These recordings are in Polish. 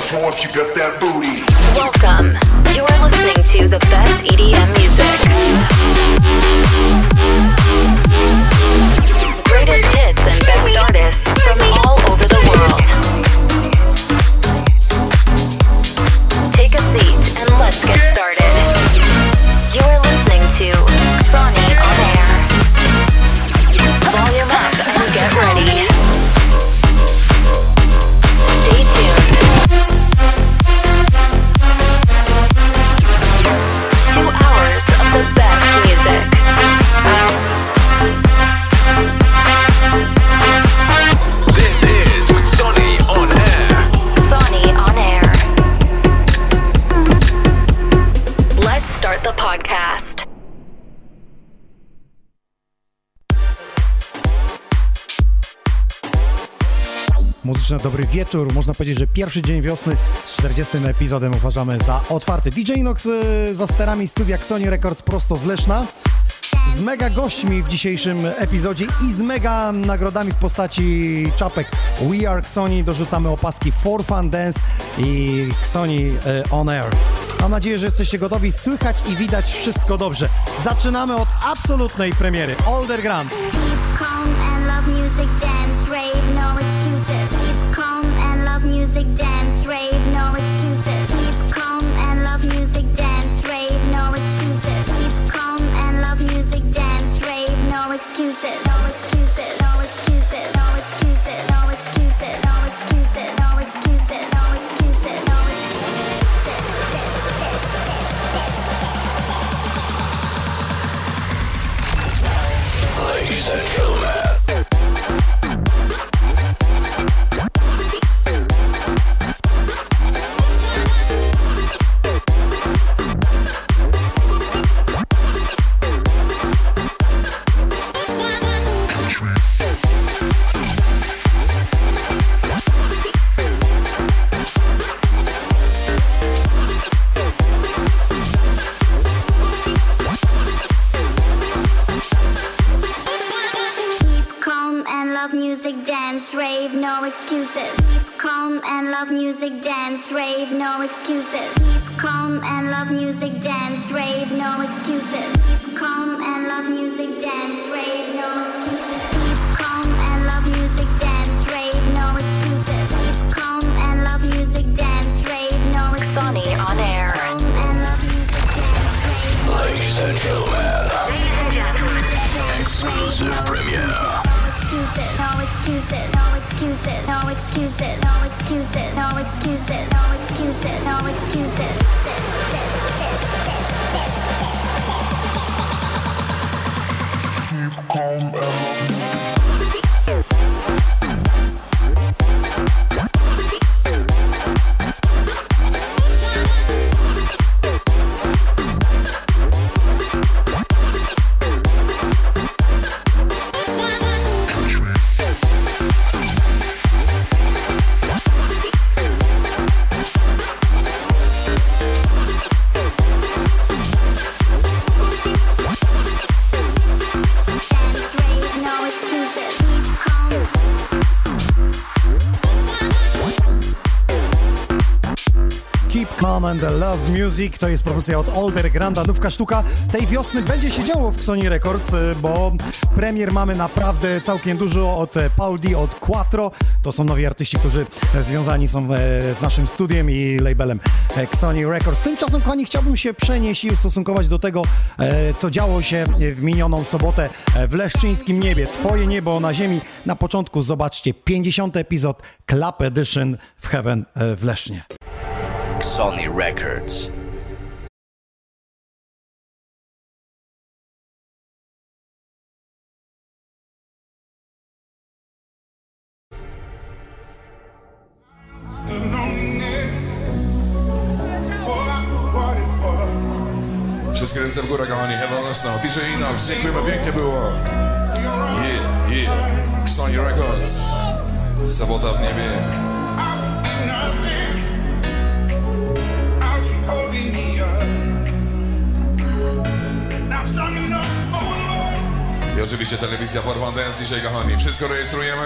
the floor if you got that booty. Welcome. You are listening to the best EDM music. Greatest hits and best artists from all over the world. Take a seat and let's get started. You are listening to Ksoni on Air. Volume up and get ready. Stay tuned. 2 hours of the best music. This is Ksoni on Air. Ksoni on Air. Let's start the podcast. Muzyczny dobry wieczór. Można powiedzieć, że pierwszy dzień wiosny z 40. epizodem uważamy za otwarty. DJ Nox za sterami studia Ksoni Records prosto z Leszna. Z mega gośćmi w dzisiejszym epizodzie i z mega nagrodami w postaci czapek We Are Ksoni. Dorzucamy opaski For Fun Dance i Ksoni On Air. Mam nadzieję, że jesteście gotowi. Słychać i widać wszystko dobrze. Zaczynamy od absolutnej premiery. Older Grand. Music dance rave no excuses keep calm and love music dance rave no excuses keep calm and love music dance rave no excuses no excuses no excuses no excuses no excuses no excuses no excuses no excuses no excuses ladies and gentlemen. Excuses. Keep calm and love music dance rave no excuses. Keep calm and love music dance rave no excuses. Keep calm and love music dance rave no excuses. Keep calm and love music dance rave no excuses. Keep calm and love music dance rave no excuses. Ksoni on Air. Ladies and gentlemen. Ladies and gentlemen. Exclusive premiere. No excuses, no excuses, no excuses, no excuses, no excuses, no excuses, no excuses. Keep calm and and the Love Music. To jest propozycja od Older Granda. Nówka sztuka tej wiosny będzie się działo w Ksoni Records, bo premier mamy naprawdę całkiem dużo od Paul D, od Quattro. To są nowi artyści, którzy związani są z naszym studiem i labelem Ksoni Records. Tymczasem, kochani, chciałbym się przenieść i ustosunkować do tego, co działo się w minioną sobotę w leszczyńskim niebie. Twoje niebo na ziemi. Na początku zobaczcie 50. epizod Club Edition w Heaven w Lesznie. Ksoni Records. Wszystkie ręce w górę, kochani, Heaven Leszno. DJ Inox, dziękujemy, pięknie było. Yeah, yeah. Ksoni Records. Sobota w niebie. I oczywiście telewizja For Fun Dance dzisiaj, kochani. Wszystko rejestrujemy.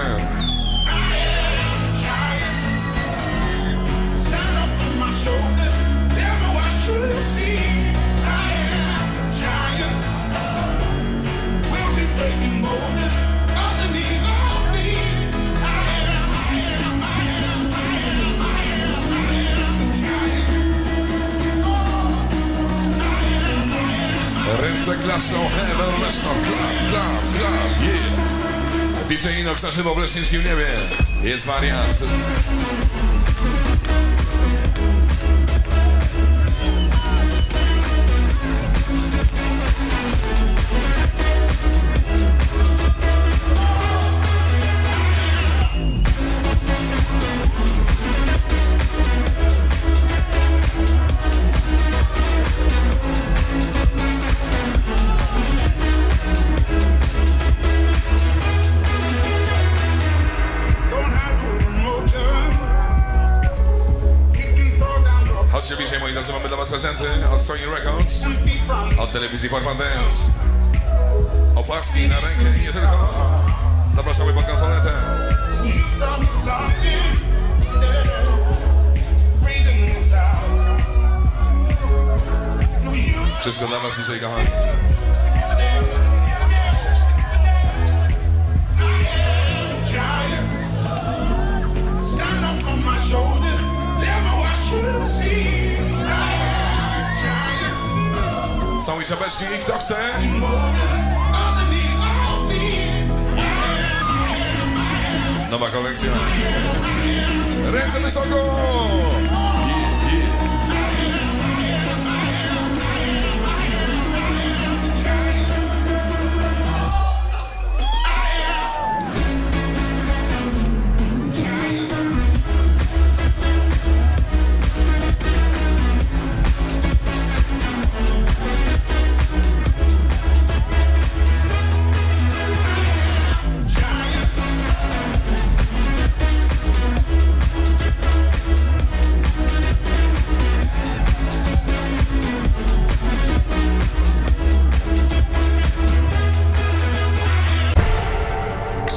Clash to Heaven, Clash to Club, Club, Club, yeah. DJ Inox na żywo w Leszczyńskim niebie. Jest wariant. Chodźcie bliżej, moi drodzy, mamy dla was prezenty od Ksoni Records, od telewizji For Fun Dance. Opaski na rękę i nie tylko. Zapraszamy pod konsoletę. Wszystko dla was dzisiaj, kochani. Są i czapeczki, kto chce? Nowa kolekcja. Ręce wysoko!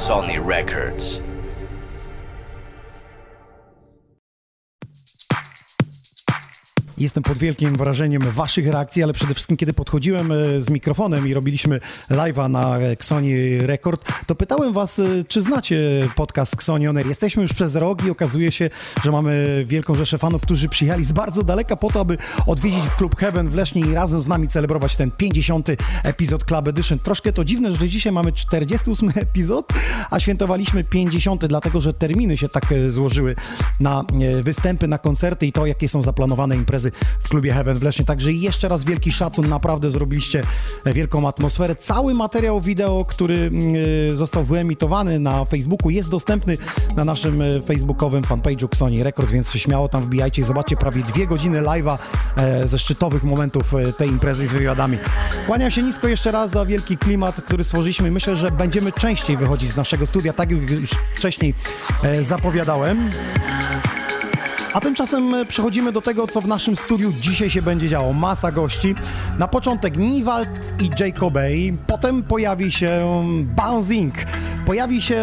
Ksoni Records. Jestem pod wielkim wrażeniem waszych reakcji, ale przede wszystkim kiedy podchodziłem z mikrofonem i robiliśmy live'a na Ksoni Record, to pytałem was, czy znacie podcast Xonioner. Jesteśmy już przez rok i okazuje się, że mamy wielką rzeszę fanów, którzy przyjechali z bardzo daleka po to, aby odwiedzić klub Heaven w Lesznie i razem z nami celebrować ten 50. epizod Club Edition. Troszkę to dziwne, że dzisiaj mamy 48. epizod, a świętowaliśmy 50., dlatego że terminy się tak złożyły na występy, na koncerty i to, jakie są zaplanowane imprezy w klubie Heaven w Lesznie. Także jeszcze raz wielki szacun, naprawdę zrobiliście wielką atmosferę. Cały materiał wideo, który został wyemitowany na Facebooku, jest dostępny na naszym facebookowym fanpage'u Ksoni Records, więc śmiało tam wbijajcie i zobaczcie prawie 2 godziny live'a ze szczytowych momentów tej imprezy z wywiadami. Kłaniam się nisko jeszcze raz za wielki klimat, który stworzyliśmy. Myślę, że będziemy częściej wychodzić z naszego studia, tak jak już wcześniej zapowiadałem. A tymczasem przechodzimy do tego, co w naszym studiu dzisiaj się będzie działo. Masa gości. Na początek Niwald i Jacoby, potem pojawi się Bouncing. Pojawi się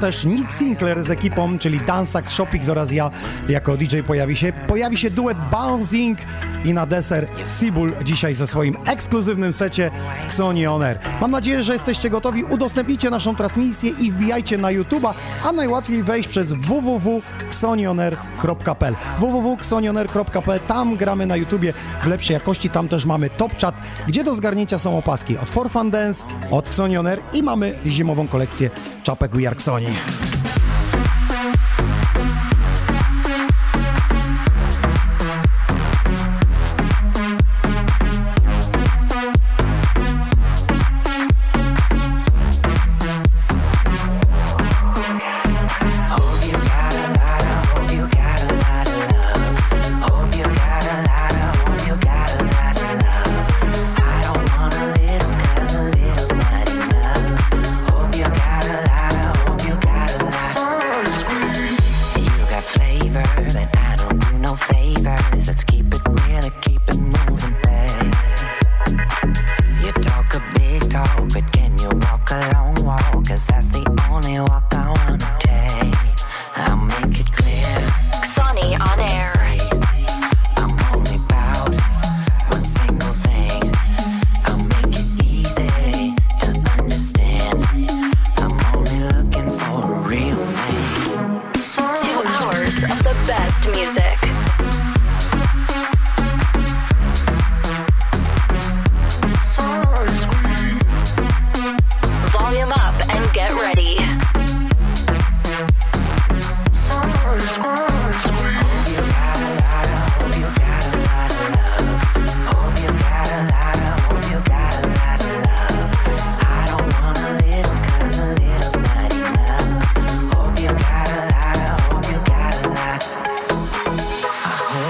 też Nick Sinclair z ekipą, czyli Dan Sax, Shoppix oraz ja jako DJ pojawi się. Pojawi się duet Bouncing i na deser Sebull dzisiaj ze swoim ekskluzywnym secie Xonioner. Mam nadzieję, że jesteście gotowi. Udostępnijcie naszą transmisję i wbijajcie na YouTube'a, a najłatwiej wejść przez www.xonioner.pl. www.xonioner.pl. Tam gramy na YouTubie w lepszej jakości, tam też mamy top chat, gdzie do zgarnięcia są opaski od For Fun Dance, od Xonioner i mamy zimową kolekcję czapek We Are Ksoni. Music.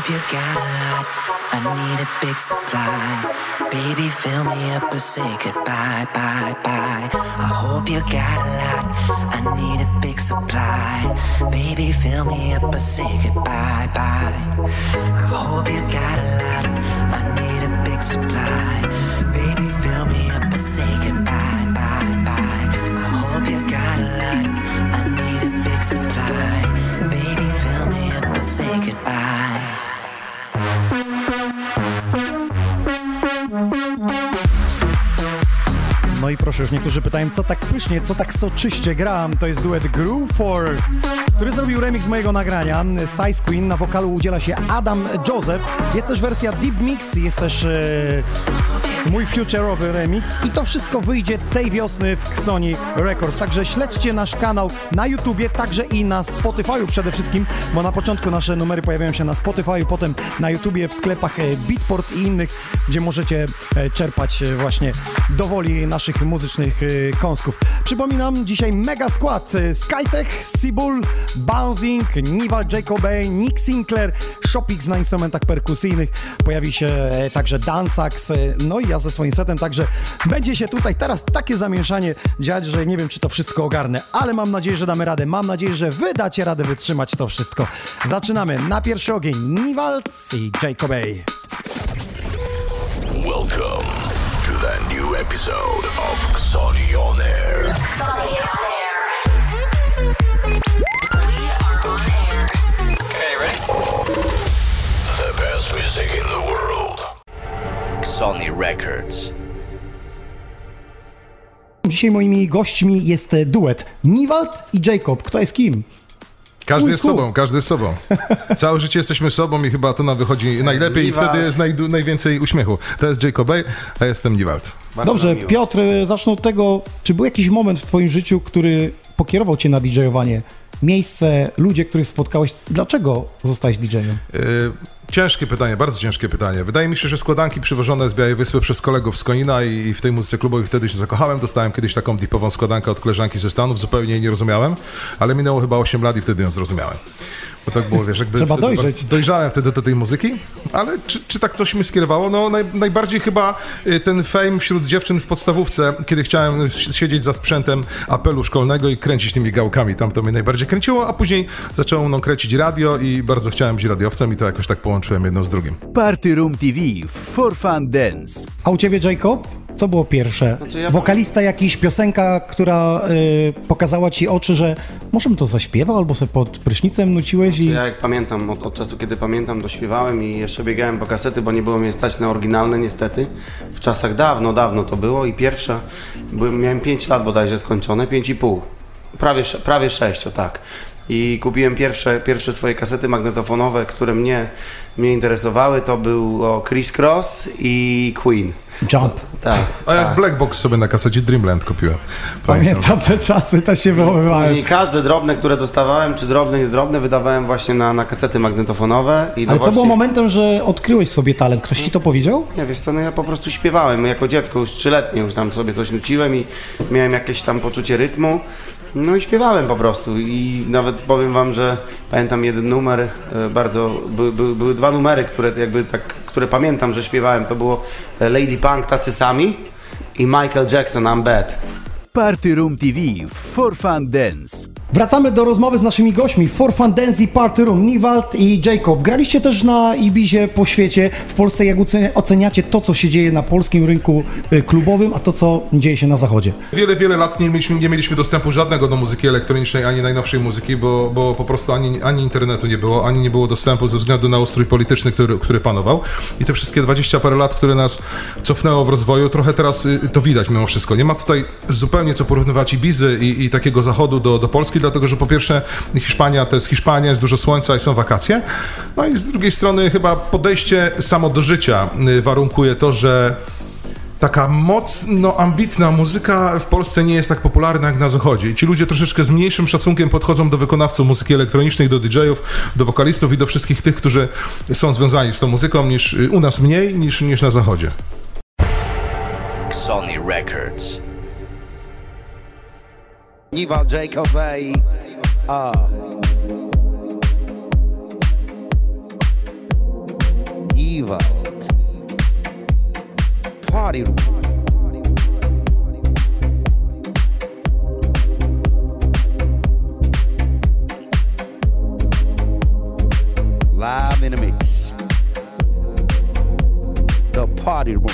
if you got a lot, I need a big supply. Baby, fill me up or say goodbye, bye, bye. I hope you got a lot, I need a big supply. Baby, fill me up or say goodbye, bye. I hope you got a lot, I need a big supply. Baby, fill me up or say goodbye, bye, bye. I hope you got a lot, I need a big supply. Baby, fill me up or say goodbye. No i proszę, już niektórzy pytają, co tak pysznie, co tak soczyście gram. To jest duet Groofor, który zrobił remix mojego nagrania Size Queen. Na wokalu udziela się Adam Joseph. Jest też wersja Deep Mix, jest też mój future'owy remix. I to wszystko wyjdzie tej wiosny w Ksoni Records. Także śledźcie nasz kanał na YouTubie, także i na Spotify'u przede wszystkim, bo na początku nasze numery pojawiają się na Spotify'u, potem na YouTubie, w sklepach Beatport i innych, gdzie możecie czerpać właśnie dowoli naszych muzycznych kąsków. Przypominam, dzisiaj mega skład: Skytech, Sebull, Bouncing, Niwald, Jacoby, Nick Sinclair, Shoppix na instrumentach perkusyjnych. Pojawi się także Dan Sax, no i ja ze swoim setem, także będzie się tutaj teraz takie zamieszanie dziać, że nie wiem, czy to wszystko ogarnę, ale mam nadzieję, że damy radę, mam nadzieję, że wy dacie radę wytrzymać to wszystko. Zaczynamy na pierwszy ogień: Niwald i Jacoby. Welcome to the new episode of Xonioner. Music in the world. Ksoni Records. Dzisiaj moimi gośćmi jest duet Niwald i Jacob. Kto jest kim? Każdy jest sobą, każdy jest sobą. Całe życie jesteśmy sobą i chyba to nam wychodzi najlepiej Niwald. I wtedy jest najwięcej uśmiechu. To jest Jacoby, a jestem Niwald. Dobrze, Piotr, zacznę od tego, czy był jakiś moment w twoim życiu, który pokierował cię na DJ-owanie? Miejsce, ludzie, których spotkałeś. Dlaczego zostałeś DJ-em? Ciężkie pytanie, bardzo ciężkie pytanie. Wydaje mi się, że składanki przywożone z Białej Wyspy przez kolegów z Konina i w tej muzyce klubowej wtedy się zakochałem. Dostałem kiedyś taką deepową składankę od koleżanki ze Stanów, zupełnie jej nie rozumiałem, ale minęło chyba 8 lat i wtedy ją zrozumiałem. Bo tak było, wiesz, jakby trzeba dojrzeć. Dojrzałem wtedy do tej muzyki, ale czy tak coś mnie skierowało? No najbardziej chyba ten fame wśród dziewczyn w podstawówce, kiedy chciałem siedzieć za sprzętem apelu szkolnego i kręcić tymi gałkami. Tam to mnie najbardziej kręciło, a później zaczęło mną kręcić radio i bardzo chciałem być radiowcem i to jakoś tak połączyłem jedno z drugim. Party Room TV, For Fun Dance. A u ciebie, Jacob? Co było pierwsze? Znaczy wokalista jakiś, piosenka, która pokazała ci oczy, że może bym to zaśpiewał, albo sobie pod prysznicem nuciłeś? Znaczy, ja jak pamiętam, od czasu kiedy pamiętam, dośpiewałem i jeszcze biegałem po kasety, bo nie było mnie stać na oryginalne niestety. W czasach dawno to było i pierwsza, miałem 5 lat bodajże skończone, 5,5, prawie 6, o tak. I kupiłem pierwsze swoje kasety magnetofonowe, które mnie interesowały, to był Criss Cross i Queen. Jump. Tak. A jak tak. Black Box sobie na kasecie Dreamland kupiłem. Pamiętam te czasy, to się wyłamywałem. I każde drobne, które dostawałem, czy drobne, niedrobne, wydawałem właśnie na kasety magnetofonowe. I ale co było momentem, że odkryłeś sobie talent? Ktoś ci to powiedział? Nie, wiesz co, no ja po prostu śpiewałem. Jako dziecko już 3-letnie już tam sobie coś nuciłem i miałem jakieś tam poczucie rytmu. No i śpiewałem po prostu i nawet powiem wam, że pamiętam jeden numer, były dwa numery, które pamiętam, że śpiewałem. To było Lady Punk Tacy Sami i Michael Jackson I'm Bad. Party Room TV, For Fun Dance. Wracamy do rozmowy z naszymi gośćmi, For Fun Dance i Party Room, Niwald i Jacob. Graliście też na Ibizie, po świecie, w Polsce. Jak oceniacie to, co się dzieje na polskim rynku klubowym, a to, co dzieje się na zachodzie? Wiele lat nie mieliśmy dostępu żadnego do muzyki elektronicznej, ani najnowszej muzyki, bo po prostu ani internetu nie było, ani nie było dostępu ze względu na ustrój polityczny, który panował. I te wszystkie 20 parę lat, które nas cofnęło w rozwoju, trochę teraz to widać mimo wszystko. Nie ma tutaj zupełnie co porównywać Ibizy i takiego zachodu do Polski, dlatego że po pierwsze Hiszpania to jest Hiszpania, jest dużo słońca i są wakacje. No i z drugiej strony chyba podejście samo do życia warunkuje to, że taka mocno ambitna muzyka w Polsce nie jest tak popularna jak na zachodzie. I ci ludzie troszeczkę z mniejszym szacunkiem podchodzą do wykonawców muzyki elektronicznej, do DJ-ów, do wokalistów i do wszystkich tych, którzy są związani z tą muzyką, niż u nas mniej niż na zachodzie. Ksoni Records. Niwald, Jacoby. Niwald, Party Room. Live in the mix, the Party Room.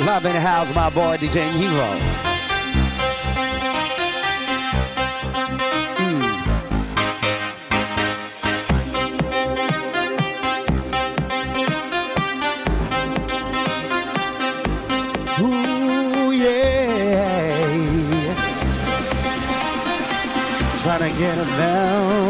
Live in the house, my boy DJ Niwald. Ooh, yeah. Trying to get him down. Oh.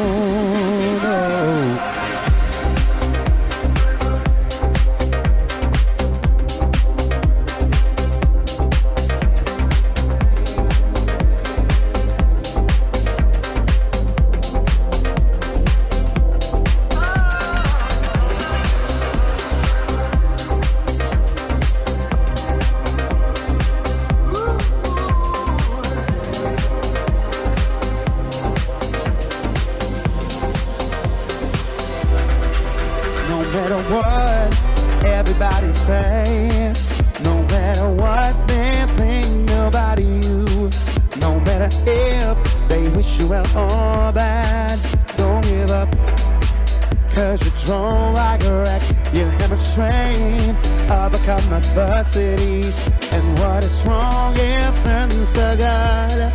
And what is wrong if thanks to God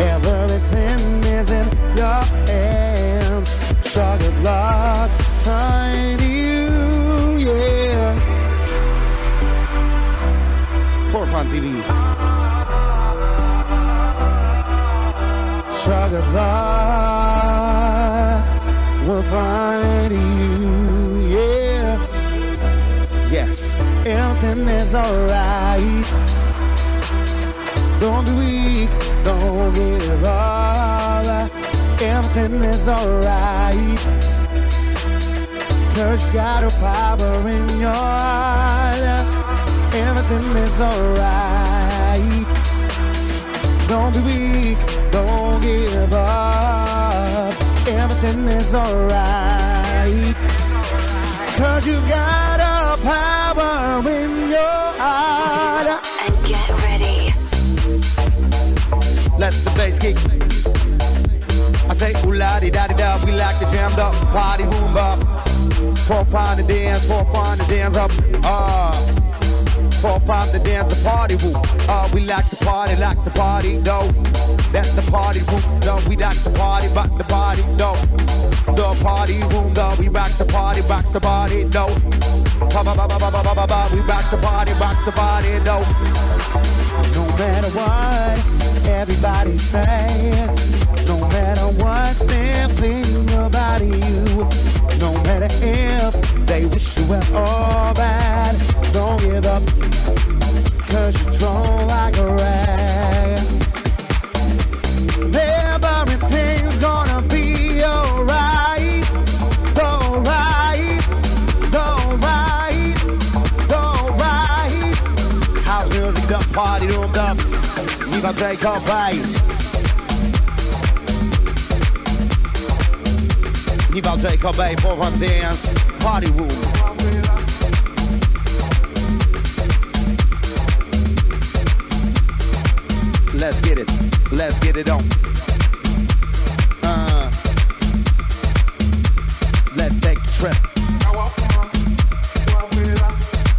everything is in your hands? So good luck find you, yeah. For Fun TV. So good luck will find you, yeah. Yes. Everything is alright. Don't be weak, don't give up. Everything is alright. Cause you got a power in your heart. Everything is alright. Don't be weak, don't give up. Everything is alright. Cause you got a power in your heart. And get ready. Let the bass kick. I say ooh la di da di da. We like the jammed up party room up. For fun to dance, for fun to dance up. For fun to dance the party room. We like the party though. That's the party room though. We like the party, rock the body though. The party room though. We rock the party, rocks the body though. We rocks the body, no. No matter what everybody says, no matter what they're thinking about you, no matter if they wish you were all bad, don't give up, cause you're drawn like a rag. Everything's gonna be alright, alright. All right, Party Room Dub, Niwa Jacoby, Niwa Jacoby, For Fun Dance, Party Room. Let's get it on. Let's take a trip.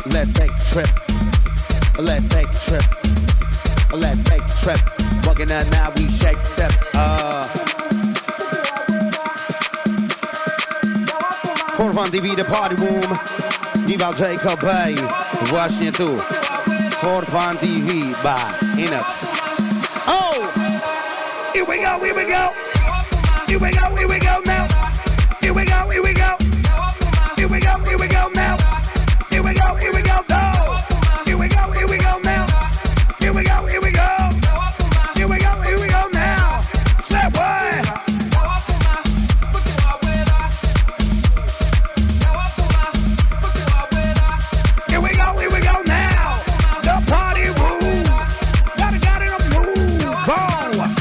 Let's take a trip. Let's take a trip. Let's take a trip. Walking out now, we shake the tip. For Fun TV, the Party Room. Niwald Jacoby, właśnie tu. For Fun TV by Inups. Here we go, here we go. Here we go, here we go now. Here we go, here we go. Here we go, here we go now. Here we go, though. Here we go now. Here we go. Here we go now. Say what? Here we go now. The party room. Gotta got it to move on. And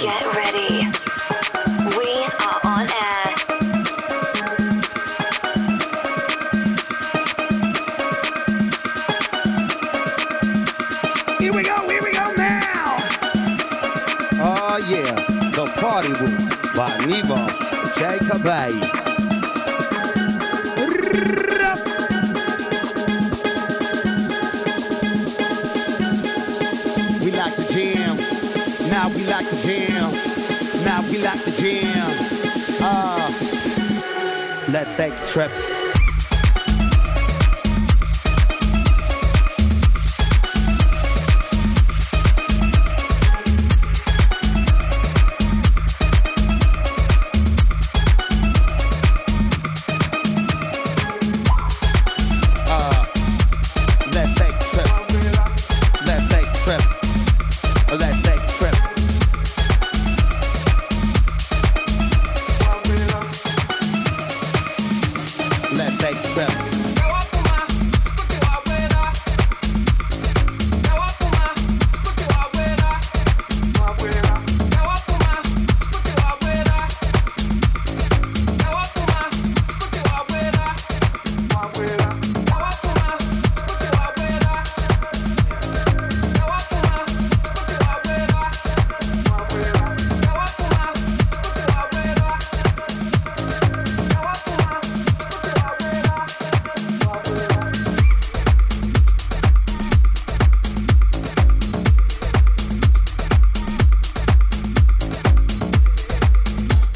get ready. We are on air. Here we go now. Oh yeah, the party room by Niwald Jacoby. Now we like the jam. Now we like the jam. Let's take a trip. Let's take a trip. Let's take a trip. Let's take a trip.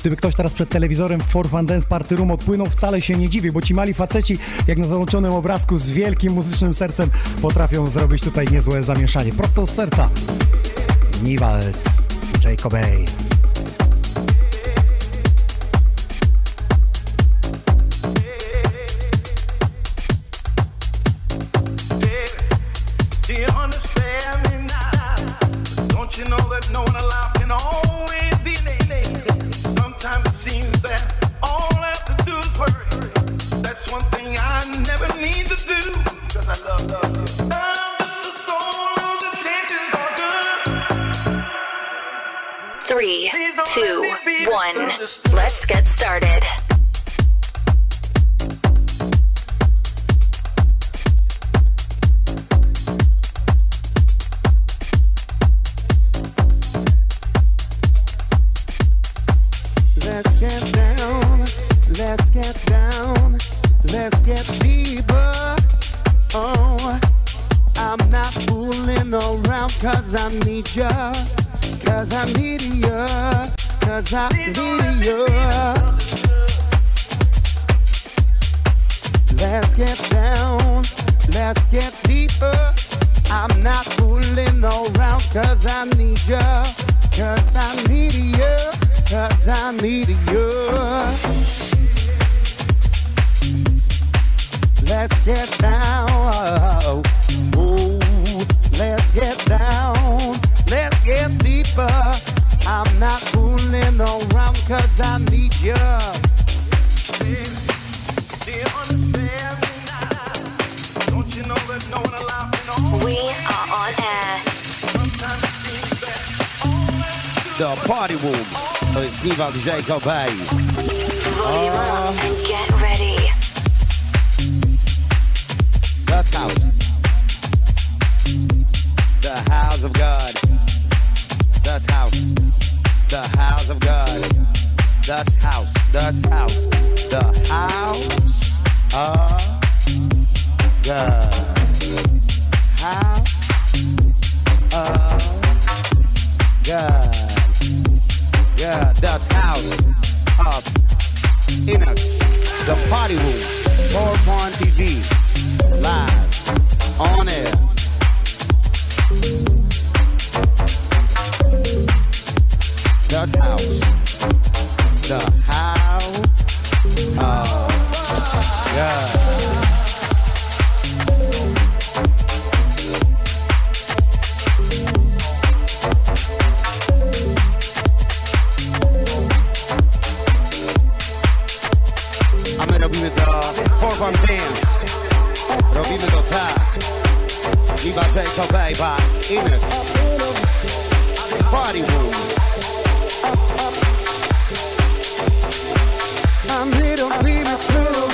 Gdyby ktoś teraz przed telewizorem For Fun Dance Party Room odpłynął, wcale się nie dziwię, bo ci mali faceci, jak na załączonym obrazku z wielkim muzycznym sercem, potrafią zrobić tutaj niezłe zamieszanie. Prosto z serca. Niwald Jacoby. Let's get started. Let's get down, let's get do Party Room. To jest Niwald i Jacoby. That's house. The house of God. That's house. The house of God. That's house. That's house. The house of God. House of God. Yeah, that's house of in us. The Party Room. For Fun TV. Live. On air. That's house. The house of God. For Fun Dance. Robimy to tak. Iba Jacob Ejba Inex. Party Room. I'm here to be my crew.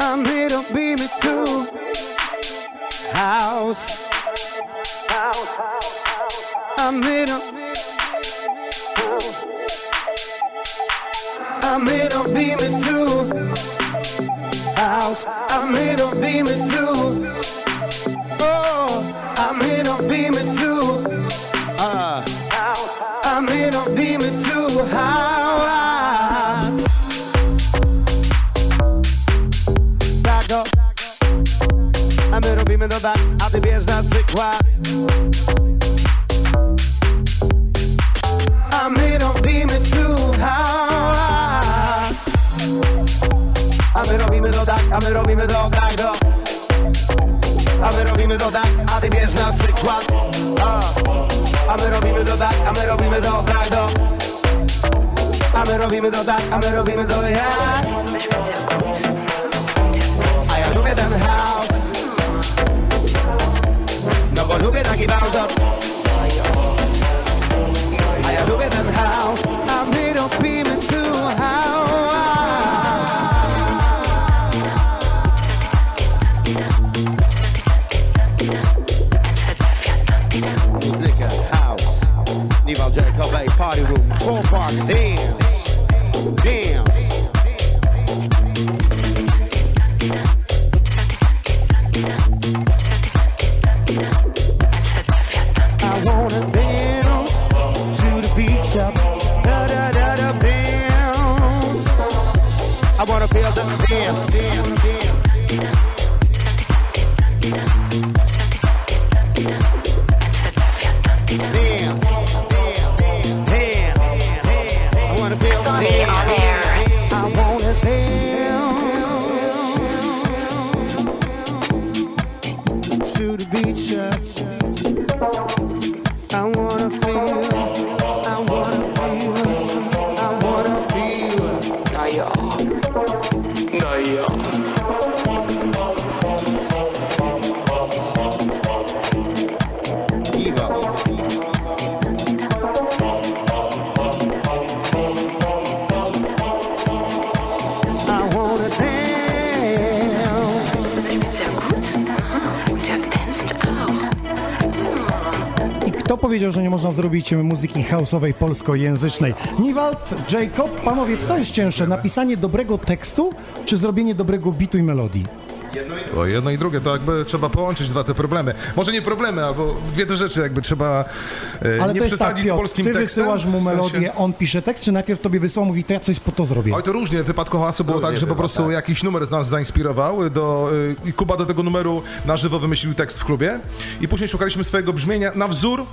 I'm here to be my crew. House. I'm here to. I'm here to be me too. House, I'm here to be me too. Oh, I'm here to be me too. House, I'm here to be me too. House. Back up. I'm here to be me too. Back. A ty wiesz na przykład. I'm here to be me too. House. A my robimy to tak, do. A my robimy to tak, a ty wiesz na przykład. A my robimy to tak, a my robimy to tak, do. A my robimy to tak, a my robimy to ja. A ja lubię ten house. No bo lubię taki bounce up. A ja lubię ten house. A my robimy tu house. Jacoby Party Room, Full Park Dance, Dance. I wanna dance to the beach up, da da da da dance. I wanna feel the dance, dance, dance. Powiedział, że nie można zrobić muzyki house'owej polskojęzycznej. Niwald, Jacob, panowie, co jest cięższe? Napisanie dobrego tekstu, czy zrobienie dobrego bitu i melodii? Jedno i drugie, to jakby trzeba połączyć dwa te problemy. Może nie problemy, albo dwie te rzeczy jakby trzeba ale nie przesadzić tak, Piotr, z polskim tekstem. Ty wysyłasz mu melodię, w sensie... on pisze tekst, czy najpierw tobie wysyła, mówi, to ja coś po to zrobię? Oj, to różnie, wypadkowo hasu było tak, że po prostu tak. Jakiś numer z nas zainspirował i Kuba do tego numeru na żywo wymyślił tekst w klubie i później szukaliśmy swojego brzmienia na wzór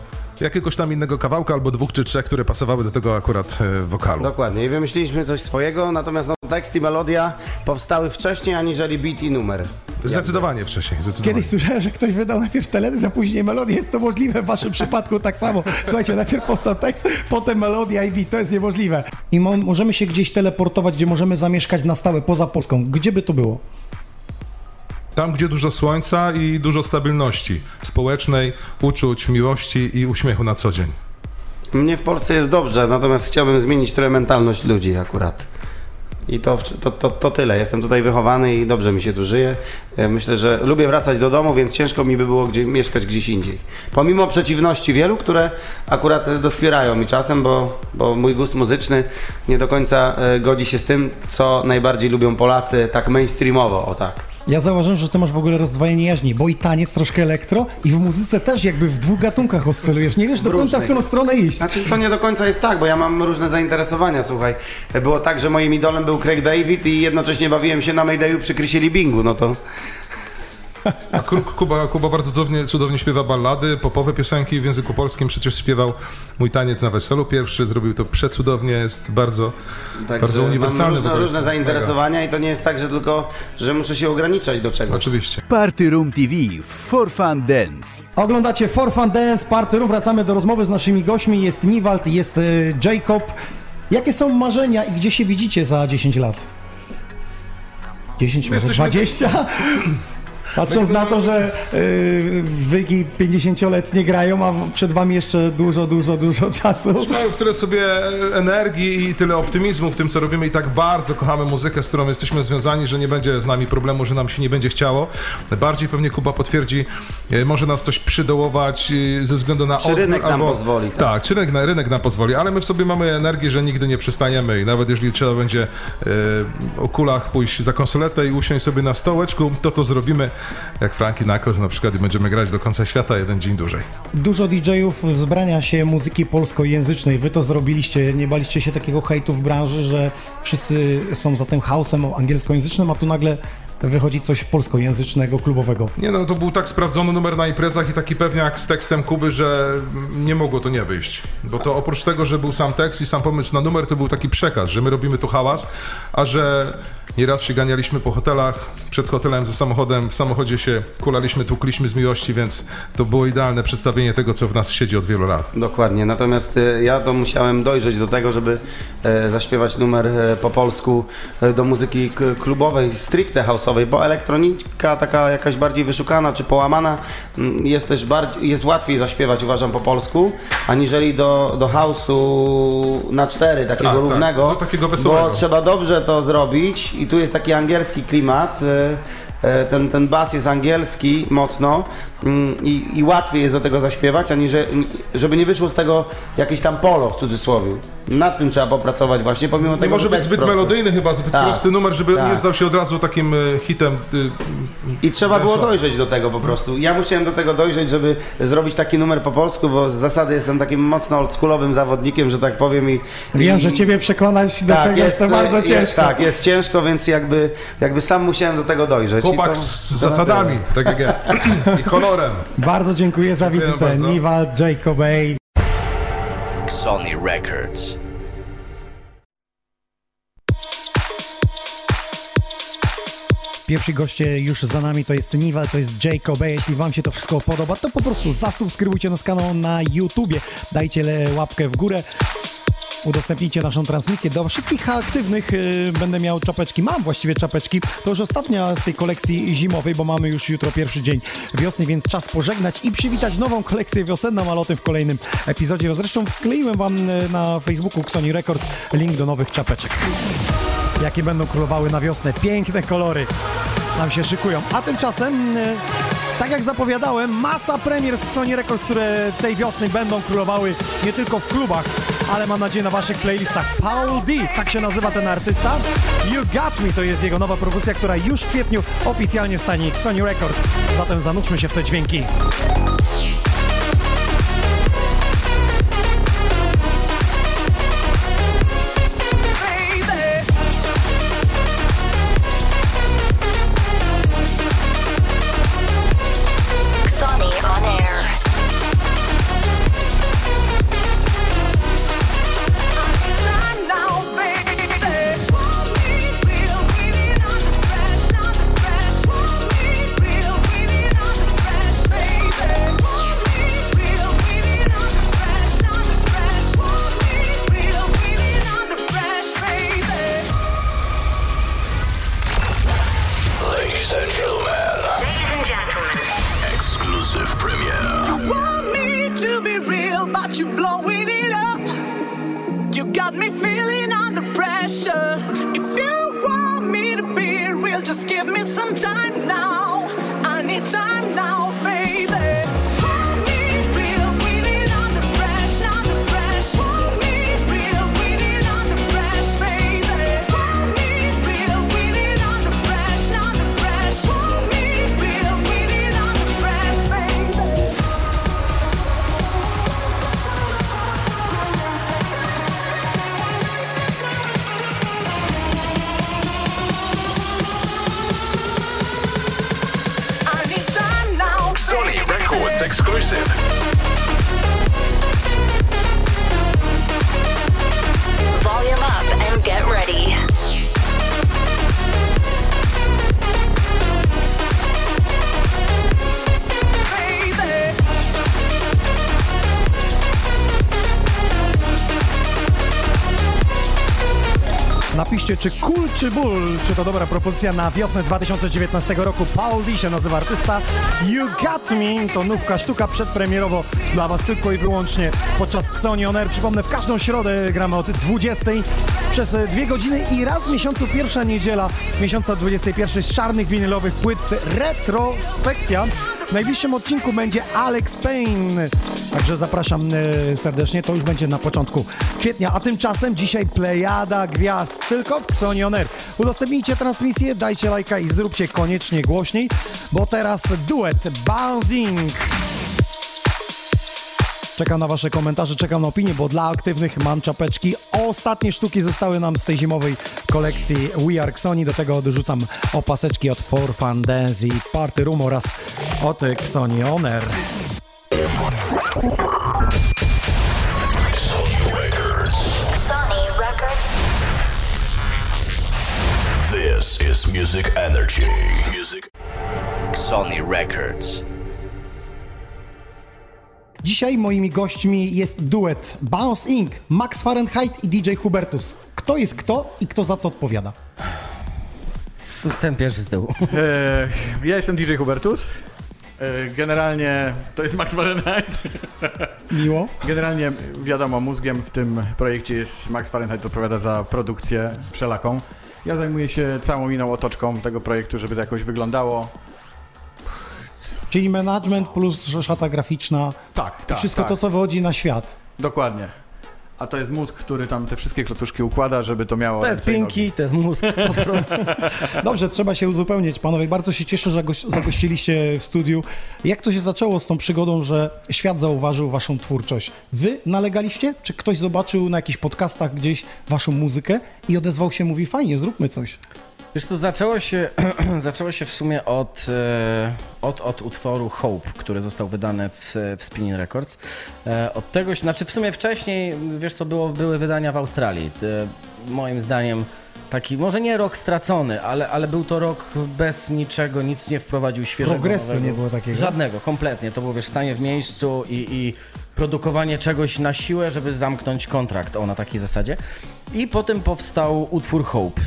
jakiegoś tam innego kawałka albo dwóch czy trzech, które pasowały do tego akurat wokalu. Dokładnie. I wymyśliliśmy coś swojego, natomiast no, tekst i melodia powstały wcześniej, aniżeli beat i numer. Zdecydowanie wcześniej. Zdecydowanie. Kiedyś słyszałem, że ktoś wydał najpierw teledysk, a później melodię. Jest to możliwe w waszym przypadku tak samo. Słuchajcie, najpierw powstał tekst, potem melodia i beat. To jest niemożliwe. I możemy się gdzieś teleportować, gdzie możemy zamieszkać na stałe poza Polską. Gdzie by to było? Tam, gdzie dużo słońca i dużo stabilności społecznej, uczuć, miłości i uśmiechu na co dzień. Mnie w Polsce jest dobrze, natomiast chciałbym zmienić trochę mentalność ludzi akurat. I to tyle. Jestem tutaj wychowany i dobrze mi się tu żyje. Myślę, że lubię wracać do domu, więc ciężko mi by było mieszkać gdzieś indziej. Pomimo przeciwności wielu, które akurat doskwierają mi czasem, bo mój gust muzyczny nie do końca godzi się z tym, co najbardziej lubią Polacy, tak mainstreamowo, o tak. Ja zauważyłem, że ty masz w ogóle rozdwojenie jaźni, bo i taniec, troszkę elektro, i w muzyce też jakby w dwóch gatunkach oscylujesz. Nie wiesz do końca, w którą stronę iść. Znaczy to nie do końca jest tak, bo ja mam różne zainteresowania, słuchaj. Było tak, że moim idolem był Craig David i jednocześnie bawiłem się na Maydayu przy Chrisie Liebingu, no to... A Kuba bardzo cudownie śpiewa ballady, popowe piosenki w języku polskim. Przecież śpiewał Mój taniec na weselu pierwszy, zrobił to przecudownie, jest bardzo, tak, bardzo uniwersalny. Mam różne zainteresowania i to nie jest tak, że tylko, że muszę się ograniczać do czegoś. Oczywiście. Party Room TV, For Fun Dance. Oglądacie For Fun Dance, Party Room. Wracamy do rozmowy z naszymi gośćmi. Jest Niwald, jest Jacob. Jakie są marzenia i gdzie się widzicie za 10 lat? 10, może 20? Patrząc na to, że wygi 50-letnie grają, a przed wami jeszcze dużo czasu. Mają tyle sobie energii i tyle optymizmu w tym, co robimy, i tak bardzo kochamy muzykę, z którą jesteśmy związani, że nie będzie z nami problemu, że nam się nie będzie chciało. Bardziej pewnie Kuba potwierdzi, może nas coś przydołować ze względu na odbiór. Czy rynek nam pozwoli. Tak, czy rynek nam pozwoli, ale my w sobie mamy energię, że nigdy nie przestaniemy i nawet jeżeli trzeba będzie o kulach pójść za konsoletę i usiąść sobie na stołeczku, to zrobimy. Jak Franki Knuckles na przykład, i będziemy grać do końca świata, jeden dzień dłużej. Dużo DJ-ów wzbrania się muzyki polskojęzycznej. Wy to zrobiliście, nie baliście się takiego hejtu w branży, że wszyscy są za tym house'em angielskojęzycznym, a tu nagle wychodzi coś polskojęzycznego, klubowego. Nie no, to był tak sprawdzony numer na imprezach i taki pewniak z tekstem Kuby, że nie mogło to nie wyjść. Bo to oprócz tego, że był sam tekst i sam pomysł na numer, to był taki przekaz, że my robimy tu hałas, a że nieraz się ganialiśmy po hotelach, przed hotelem, za samochodem, w samochodzie się kulaliśmy, tłukliśmy z miłości, więc to było idealne przedstawienie tego, co w nas siedzi od wielu lat. Dokładnie, natomiast ja to musiałem dojrzeć do tego, żeby zaśpiewać numer po polsku do muzyki klubowej, stricte house'owej, bo elektronika taka jakaś bardziej wyszukana czy połamana jest też jest łatwiej zaśpiewać, uważam, po polsku, aniżeli do house'u na cztery, takiego równego, no, takiego wesołego. Bo trzeba dobrze to zrobić i tu jest taki angielski klimat, ten bas jest angielski mocno i łatwiej jest do tego zaśpiewać, aniżeli żeby nie wyszło z tego jakieś tam polo w cudzysłowie. Nad tym trzeba popracować właśnie, pomimo tego, że może być zbyt prosty. Melodyjny chyba, zbyt prosty numer, żeby nie stał się od razu takim hitem. I trzeba było dojrzeć do tego po prostu. Ja musiałem do tego dojrzeć, żeby zrobić taki numer po polsku, bo z zasady jestem takim mocno oldschoolowym zawodnikiem, że tak powiem. Wiem, że ciebie przekonać do czegoś to bardzo ciężko. Jest ciężko, więc jakby sam musiałem do tego dojrzeć. Chłopak z zasadami, tak jak ja. I honorem. Bardzo dziękuję za wizytę. Niwald, Jacoby. Ksoni Records. Pierwsi goście już za nami, to jest Niwald, to jest Jacoby. Jeśli wam się to wszystko podoba, to po prostu zasubskrybujcie nasz kanał na YouTubie. Dajcie łapkę w górę. Udostępnijcie naszą transmisję. Do wszystkich aktywnych będę miał czapeczki. Mam właściwie czapeczki. To już ostatnia z tej kolekcji zimowej, bo mamy już jutro pierwszy dzień wiosny, więc czas pożegnać i przywitać nową kolekcję wiosenną, ale o tym w kolejnym epizodzie. Zresztą wkleiłem wam na Facebooku Ksoni Records link do nowych czapeczek, jakie będą królowały na wiosnę. Piękne kolory nam się szykują. A tymczasem, tak jak zapowiadałem, masa premier z Ksoni Records, które tej wiosny będą królowały nie tylko w klubach, ale mam nadzieję na waszych playlistach. Paul D, tak się nazywa ten artysta. You Got Me to jest jego nowa propozycja, która już w kwietniu oficjalnie stanie Ksoni Records. Zatem zanurzmy się w te dźwięki. Napiszcie, czy cool, czy ból, czy to dobra propozycja na wiosnę 2019 roku. Paul D się nazywa artysta. You Got Me to nówka sztuka przedpremierowo dla was tylko i wyłącznie podczas Xonioner. Przypomnę, w każdą środę gramy od 20 przez 2 godziny i raz w miesiącu pierwsza niedziela miesiąca 21 z czarnych winylowych płyt retrospekcja. W najbliższym odcinku będzie Alex Payne, także zapraszam serdecznie, to już będzie na początku kwietnia, a tymczasem dzisiaj plejada gwiazd, tylko w Xonioner. Udostępnijcie transmisję, dajcie lajka i zróbcie koniecznie głośniej, bo teraz duet Bouncing. Czekam na wasze komentarze, czekam na opinie, bo dla aktywnych mam czapeczki. Ostatnie sztuki zostały nam z tej zimowej kolekcji We Are Ksoni. Do tego dorzucam opaseczki od For Fun Dance i Party Room oraz od Xonioner. Ksoni Records. Ksoni Records. This is music energy. Music. Ksoni Records. Dzisiaj moimi gośćmi jest duet Bouncing, Max Fahrenheit i DJ Hubertus. Kto jest kto i kto za co odpowiada? Ten pierwszy z tyłu. Ja jestem DJ Hubertus. Generalnie to jest Max Fahrenheit. Miło. Generalnie wiadomo, mózgiem w tym projekcie jest Max Fahrenheit, odpowiada za produkcję wszelaką. Ja zajmuję się całą inną otoczką tego projektu, żeby to jakoś wyglądało. Czyli management plus szata graficzna. Tak. Wszystko tak. To, co wychodzi na świat. Dokładnie. A to jest mózg, który tam te wszystkie klocuszki układa, żeby to miało... To jest pinki, to jest mózg po prostu. Dobrze, trzeba się uzupełnić, panowie. Bardzo się cieszę, że zagościliście w studiu. Jak to się zaczęło z tą przygodą, że świat zauważył waszą twórczość? Wy nalegaliście? Czy ktoś zobaczył na jakichś podcastach gdzieś waszą muzykę i odezwał się, mówi fajnie, zróbmy coś? Wiesz co, zaczęło się w sumie od utworu Hope, który został wydany w Spinning Records. Od tego, znaczy w sumie wcześniej, wiesz co, były wydania w Australii. Moim zdaniem taki, może nie rok stracony, ale był to rok bez niczego, nic nie wprowadził świeżego. Progresu nie było takiego? Żadnego, kompletnie. To było, wiesz, stanie w miejscu i produkowanie czegoś na siłę, żeby zamknąć kontrakt, na takiej zasadzie. I potem powstał utwór Hope.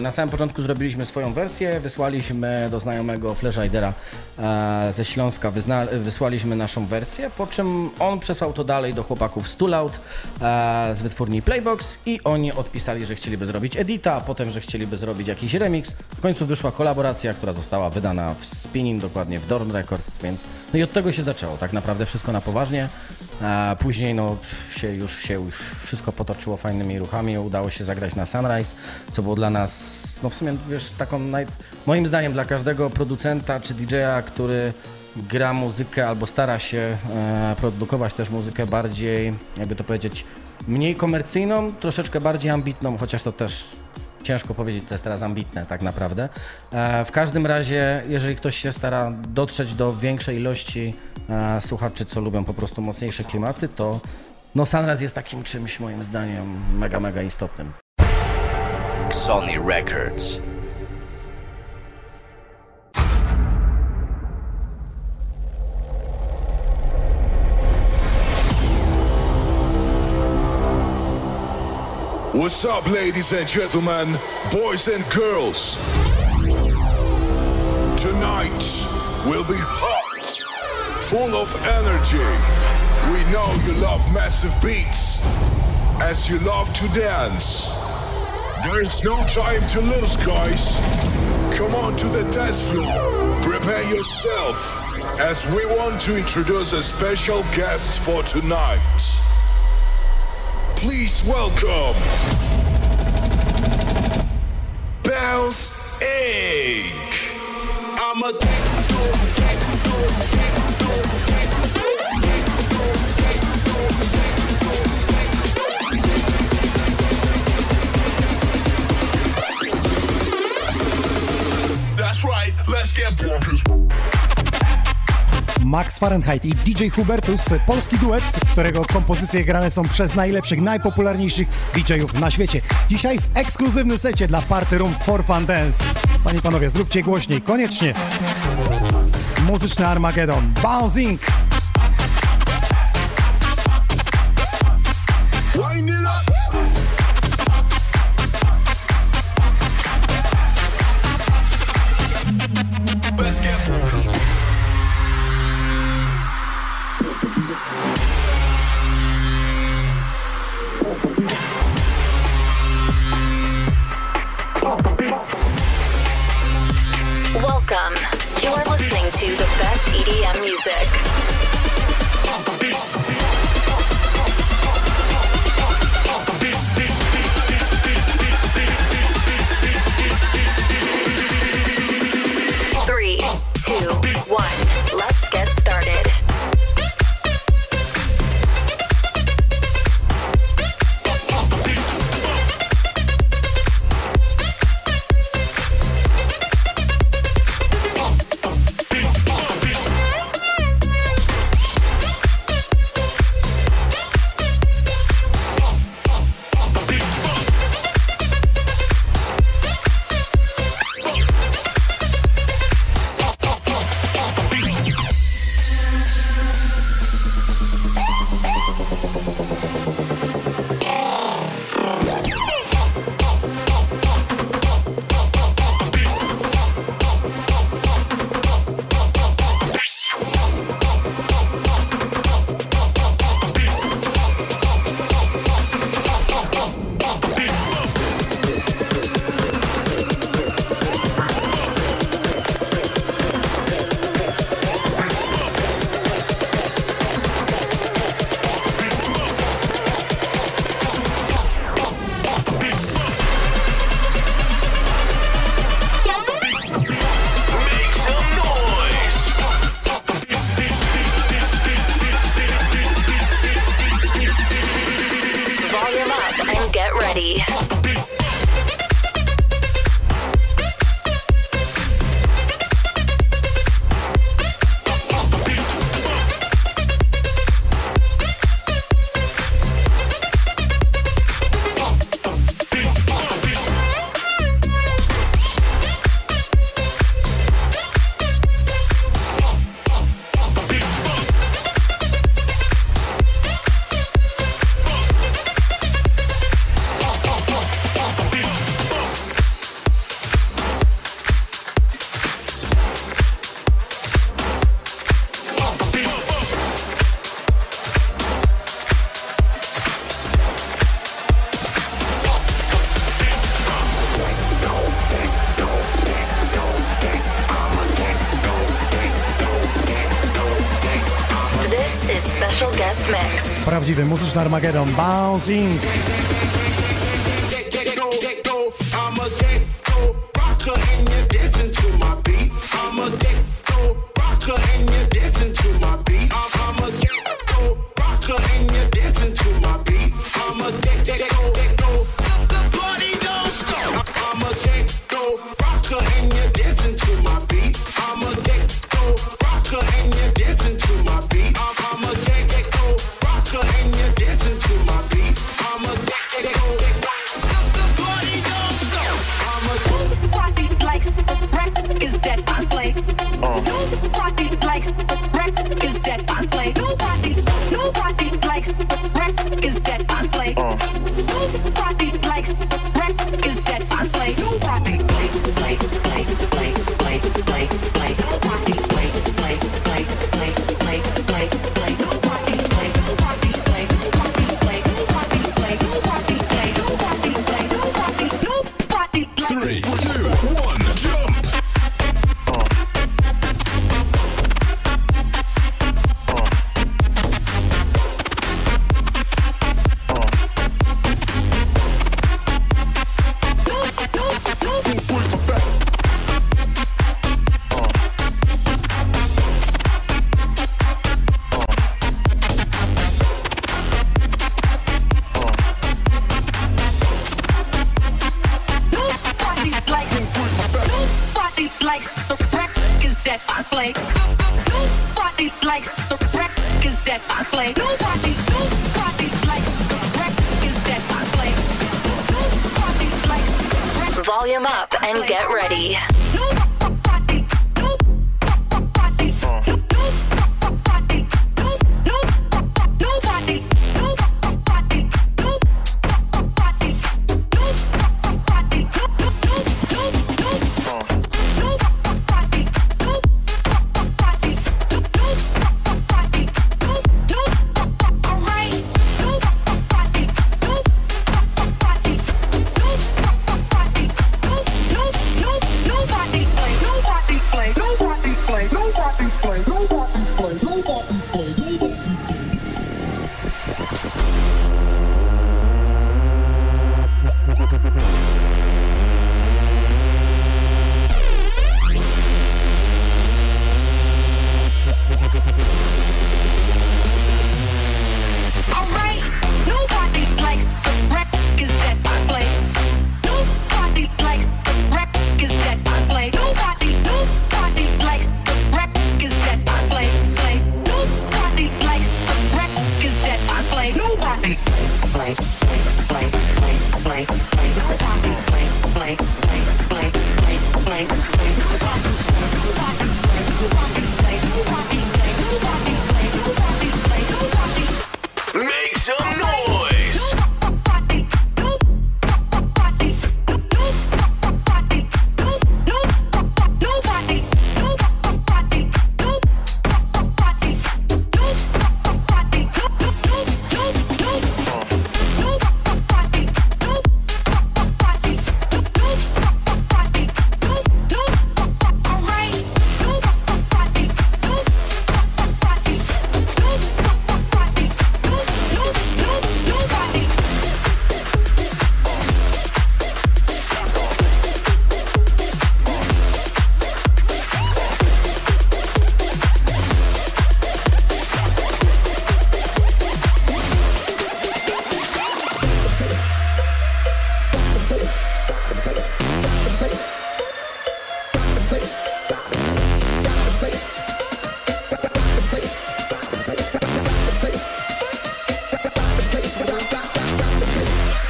Na samym początku zrobiliśmy swoją wersję, wysłaliśmy do znajomego Flashridera ze Śląska, wysłaliśmy naszą wersję, po czym on przesłał to dalej do chłopaków z Too Loud z wytwórni Playbox i oni odpisali, że chcieliby zrobić edita, a potem, że chcieliby zrobić jakiś remix. W końcu wyszła kolaboracja, która została wydana w Spinning, dokładnie w Dorn Records, więc no i od tego się zaczęło tak naprawdę wszystko na poważnie. Później no, już wszystko potoczyło fajnymi ruchami, udało się zagrać na Sunrise, co było dla nas, no w sumie wiesz, taką moim zdaniem dla każdego producenta czy DJ-a, który gra muzykę albo stara się produkować też muzykę bardziej, jakby to powiedzieć, mniej komercyjną, troszeczkę bardziej ambitną, chociaż to też ciężko powiedzieć, co jest teraz ambitne tak naprawdę. W każdym razie, jeżeli ktoś się stara dotrzeć do większej ilości słuchaczy, co lubią po prostu mocniejsze klimaty, to no Sunrise jest takim czymś moim zdaniem mega istotnym. Ksoni Records. What's up, ladies and gentlemen, boys and girls? Tonight will be hot, full of energy. We know you love massive beats, as you love to dance. There is no time to lose, guys. Come on to the dance floor. Prepare yourself as we want to introduce a special guest for tonight. Please welcome Bounce Inc. I'm a Max Fahrenheit i DJ Hubertus, polski duet, którego kompozycje grane są przez najlepszych, najpopularniejszych DJ-ów na świecie. Dzisiaj w ekskluzywnym secie dla Party Room For Fun Dance. Panie i panowie, zróbcie głośniej, koniecznie. Muzyczny Armageddon, Bouncing. Prawdziwy muzyczny Armageddon, Bouncing. Three, two, one, jump! likes the records that I play. Nobody likes the records that I play. Nobody likes the records that I play. Nobody likes the records. Volume up and get ready.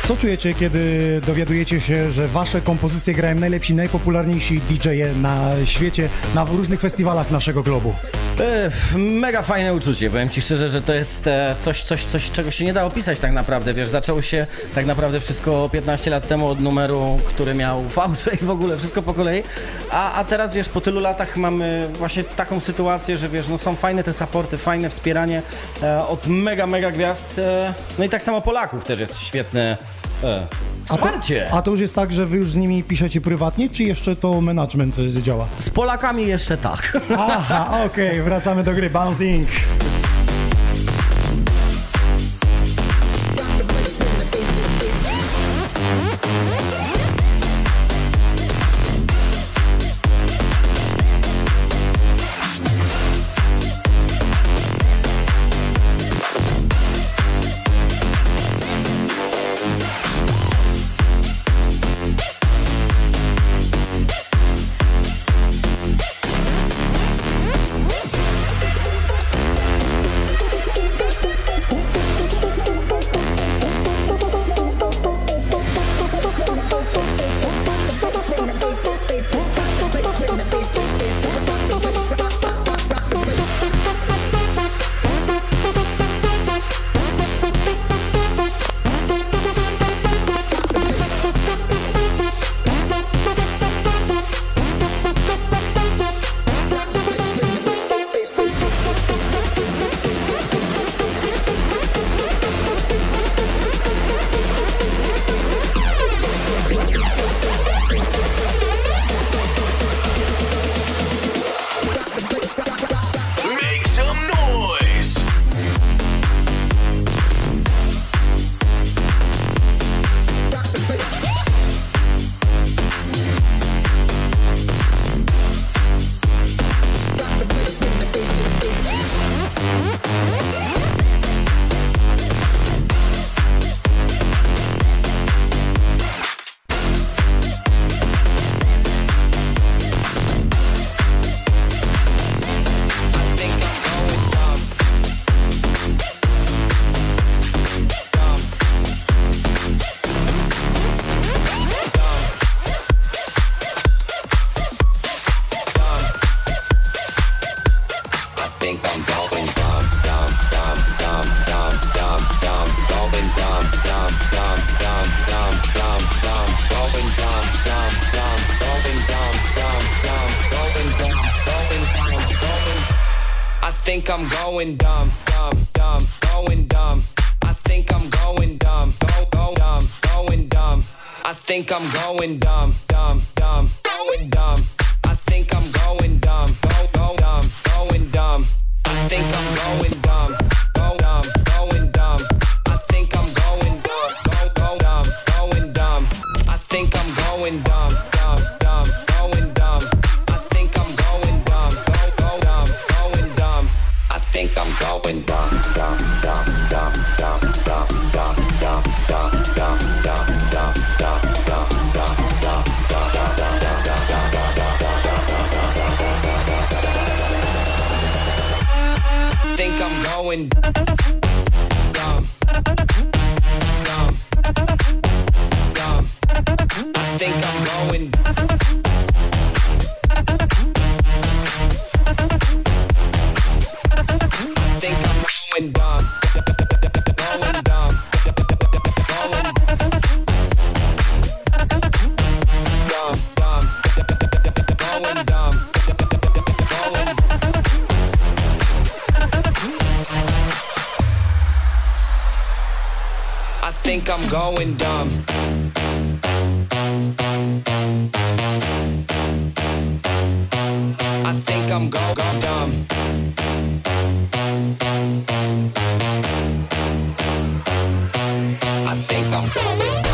Co czujecie, kiedy dowiadujecie się, że wasze kompozycje grają najlepsi, najpopularniejsi DJ-e na świecie, na różnych festiwalach naszego globu? Mega fajne uczucie, powiem ci szczerze, że to jest coś, czego się nie da opisać tak naprawdę, wiesz, zaczęło się tak naprawdę wszystko 15 lat temu od numeru, który miał fałsze i w ogóle wszystko po kolei, a teraz, wiesz, po tylu latach mamy właśnie taką sytuację, że wiesz, no są fajne te supporty, fajne wspieranie od mega gwiazd, no i tak samo Polaków też jest świetne wsparcie. A to już jest tak, że wy już z nimi piszecie prywatnie, czy jeszcze to management działa? Z Polakami jeszcze tak. Aha, okej, wracamy do gry Bouncing. think I'm going dumb, dumb, dumb, going dumb. I think I'm going dumb, go dumb, going dumb. I think I'm going dumb, dumb, dumb, going dumb. I think I'm going dumb, go dumb, going dumb. I think I'm going dumb, go dumb, going dumb. I think I'm going dumb, go dumb, going dumb. I think I'm going dumb, dumb, dumb, going dumb. I think I'm going dumb, go dumb, going dumb. I think I'm going dumb, dumb, dumb, dumb, dumb, dumb, dumb, dumb, dumb, dumb, dumb, dumb, dumb, dumb, dumb, dumb, dumb. I think I'm going dumb, dumb, dumb. I think I'm going I think I'm going dumb, going dumb, going dumb, dumb, going dumb. I think I'm going dumb. I think I'm go dumb. I think I'm going dumb,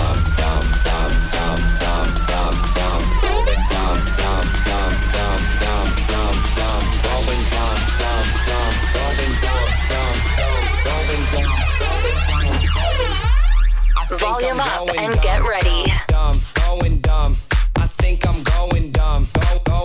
dumb, dumb, dumb, dumb, dumb, dumb, going dumb, dumb, dumb, dumb, dumb, dumb, dumb, going dumb, dumb, dumb, going dumb, dumb, dumb, going dumb. Volume up and dumb, get ready. Dumb, going dumb. I think I'm going dumb. Go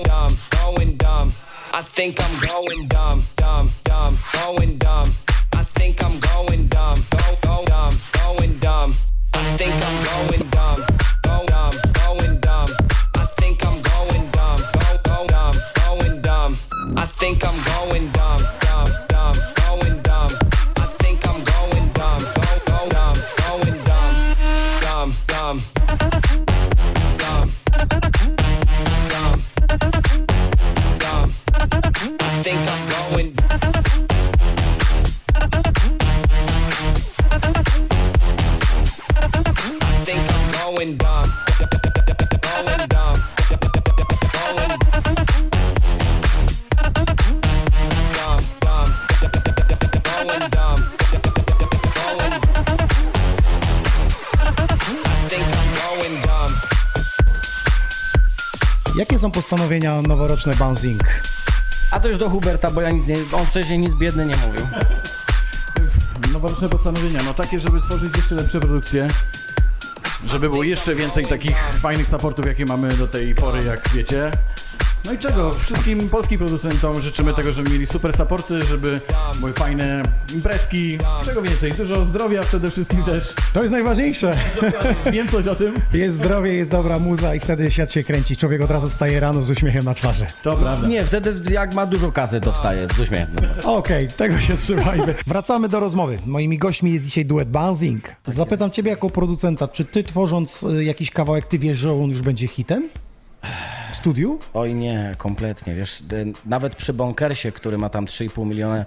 dumb, going dumb. I think I'm going dumb, dumb, dumb, going dumb. I think I'm going dumb. Go dumb, going dumb. I think I'm going dumb. Go dumb, going dumb. I think I'm going dumb. Go dumb, going dumb. I think I'm going dumb, dumb, dumb, going dumb. I think I'm going dumb. Go dumb, going dumb. Dumb, dumb, dumb, dumb. I think I'm going I think I'm going dumb, going dumb, going dumb, dumb, going dumb. Jakie są postanowienia noworoczne Bouncing? A to już do Huberta, bo ja nic nie, on wcześniej nic biedny nie mówił. Noworoczne postanowienia, no takie, żeby tworzyć jeszcze lepsze produkcje. Żeby było jeszcze więcej takich fajnych supportów, jakie mamy do tej pory, jak wiecie. No i czego? Wszystkim polskim producentom życzymy tego, żeby mieli super supporty, żeby były fajne imprezki, czego więcej, dużo zdrowia przede wszystkim też. To jest najważniejsze. Wiem coś o tym. Jest zdrowie, jest dobra muza i wtedy świat się kręci. Człowiek od razu wstaje rano z uśmiechem na twarzy. To prawda. Nie, wtedy jak ma dużo kasy, to wstaje z uśmiechem. Okej, tego się trzymajmy. Wracamy do rozmowy. Moimi gośćmi jest dzisiaj duet Bouncing. Zapytam ciebie jako producenta, czy ty tworząc jakiś kawałek, ty wiesz, że on już będzie hitem? W studiu? Oj nie, kompletnie, wiesz, nawet przy Bonkersie, który ma tam 3,5 miliona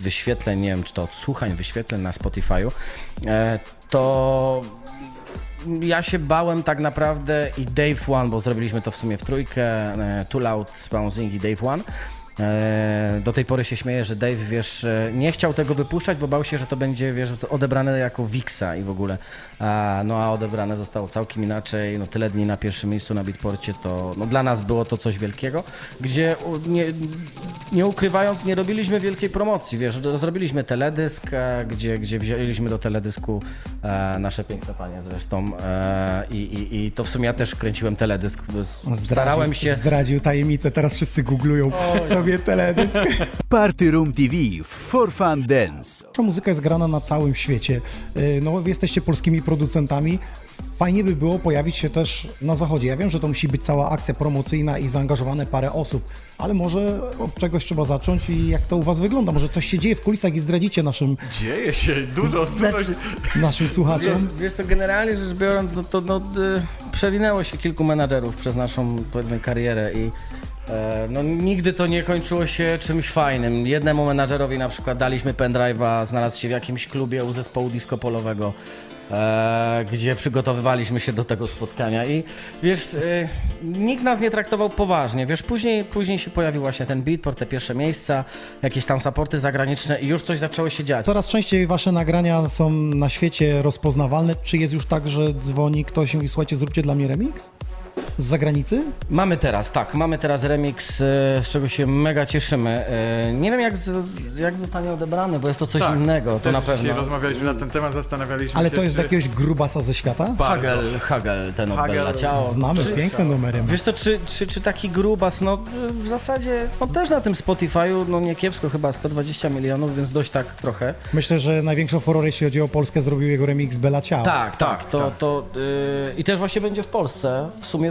wyświetleń, nie wiem czy to odsłuchań, wyświetleń na Spotify'u, to ja się bałem tak naprawdę i Dave One, bo zrobiliśmy to w sumie w trójkę, Too Loud, Bouncing i Dave One. Do tej pory się śmieję, że Dave, wiesz, nie chciał tego wypuszczać, bo bał się, że to będzie, wiesz, odebrane jako Wixa i w ogóle, no a odebrane zostało całkiem inaczej, no tyle dni na pierwszym miejscu na Beatporcie, to no, dla nas było to coś wielkiego, gdzie nie ukrywając, nie robiliśmy wielkiej promocji, wiesz, zrobiliśmy teledysk, gdzie wzięliśmy do teledysku nasze piękne panie zresztą i to w sumie ja też kręciłem teledysk, Zdradził tajemnicę, teraz wszyscy googlują. Teledysk. Party Room TV, For Fun Dance. Ta muzyka jest grana na całym świecie. No, jesteście polskimi producentami. Fajnie by było pojawić się też na zachodzie. Ja wiem, że to musi być cała akcja promocyjna i zaangażowane parę osób, ale może od czegoś trzeba zacząć i jak to u was wygląda? Może coś się dzieje w kulisach i zdradzicie naszym... Dzieje się dużo naszym słuchaczom. Wiesz co, generalnie rzecz biorąc, przewinęło się kilku menadżerów przez naszą, powiedzmy, karierę i No nigdy to nie kończyło się czymś fajnym. Jednemu menadżerowi na przykład daliśmy pendrive'a, znalazł się w jakimś klubie u zespołu disco polowego, gdzie przygotowywaliśmy się do tego spotkania i wiesz, nikt nas nie traktował poważnie, wiesz, później się pojawił właśnie ten Beatport, te pierwsze miejsca, jakieś tam supporty zagraniczne i już coś zaczęło się dziać. Coraz częściej wasze nagrania są na świecie rozpoznawalne, czy jest już tak, że dzwoni ktoś i mówi, słuchajcie, zróbcie dla mnie remix? Z zagranicy? Mamy teraz, tak. Mamy teraz remix, z czego się mega cieszymy. Nie wiem, jak zostanie odebrany, bo jest to coś innego, to na pewno. Tak, rozmawialiśmy na ten temat, zastanawialiśmy się, to jest jakiegoś grubasa ze świata? Hagel, ten od Bella Ciao. Znamy, piękne numery. Wiesz to, czy taki grubas, no w zasadzie, on też na tym Spotify'u, no niekiepsko, chyba 120 milionów, więc dość tak trochę. Myślę, że największą furorę, jeśli chodzi o Polskę, zrobił jego remix Bella Ciao. Tak. I też właśnie będzie w Polsce, w sumie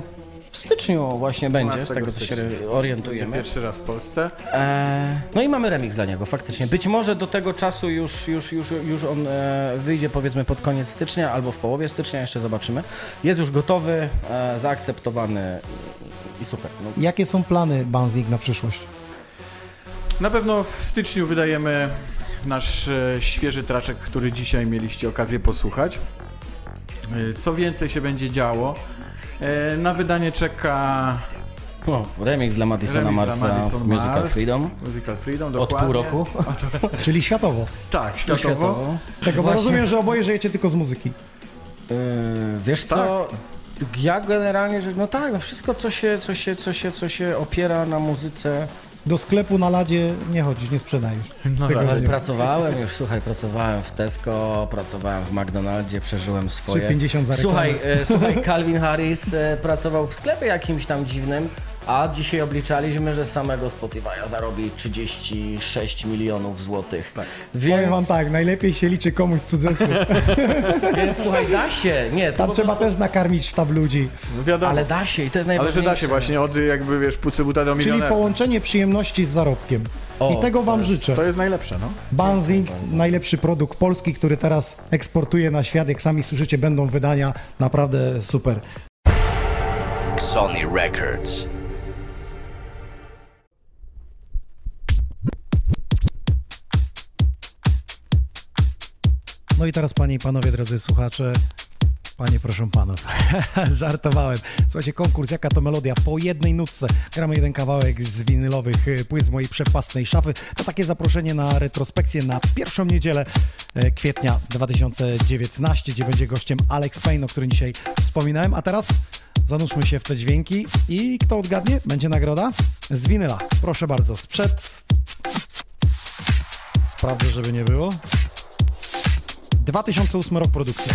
w styczniu właśnie będzie, z tego co się orientujemy. Będzie pierwszy raz w Polsce. No i mamy remix dla niego faktycznie. Być może do tego czasu już on wyjdzie powiedzmy pod koniec stycznia albo w połowie stycznia, jeszcze zobaczymy. Jest już gotowy, zaakceptowany i super. No. Jakie są plany Bouncing na przyszłość? Na pewno w styczniu wydajemy nasz świeży traczek, który dzisiaj mieliście okazję posłuchać. Co więcej się będzie działo? Na wydanie czeka remix dla Madisona Marsa w Musical Freedom od pół roku. Czyli światowo. Tak, światowo. Tak, bo rozumiem, że oboje żyjecie tylko z muzyki. Wiesz co? Ja generalnie, wszystko co się opiera na muzyce. Do sklepu na ladzie nie chodzisz, nie sprzedajesz. Pracowałem w Tesco, pracowałem w McDonaldzie, przeżyłem swoje. 50 za reklamę. Słuchaj, Calvin Harris pracował w sklepie jakimś tam dziwnym, a dzisiaj obliczaliśmy, że z samego Spotify'a zarobi 36 milionów złotych. Tak. Więc... Powiem wam tak, najlepiej się liczy komuś cudzeńcu. Więc słuchaj, da się. Nie, to tam trzeba też nakarmić sztab ludzi. Wiadomo. Ale da się i to jest najważniejsze. Ale że da się właśnie od pucy buta do milionera. Czyli połączenie przyjemności z zarobkiem. I tego wam życzę. To jest najlepsze, no. Bouncing, najlepszy produkt polski, który teraz eksportuje na świat. Jak sami słyszycie, będą wydania naprawdę super. Ksoni Records. No i teraz panie i panowie, drodzy słuchacze, panie proszę panów, żartowałem. Słuchajcie, konkurs Jaka to melodia? Po jednej nutce gramy jeden kawałek z winylowych płyt z mojej przepastnej szafy. To takie zaproszenie na retrospekcję na pierwszą niedzielę kwietnia 2019, gdzie będzie gościem Alex Payne, o którym dzisiaj wspominałem. A teraz zanurzmy się w te dźwięki i kto odgadnie, będzie nagroda z winyla. Proszę bardzo, sprzed... Sprawdzę, żeby nie było... 2008 rok produkcja.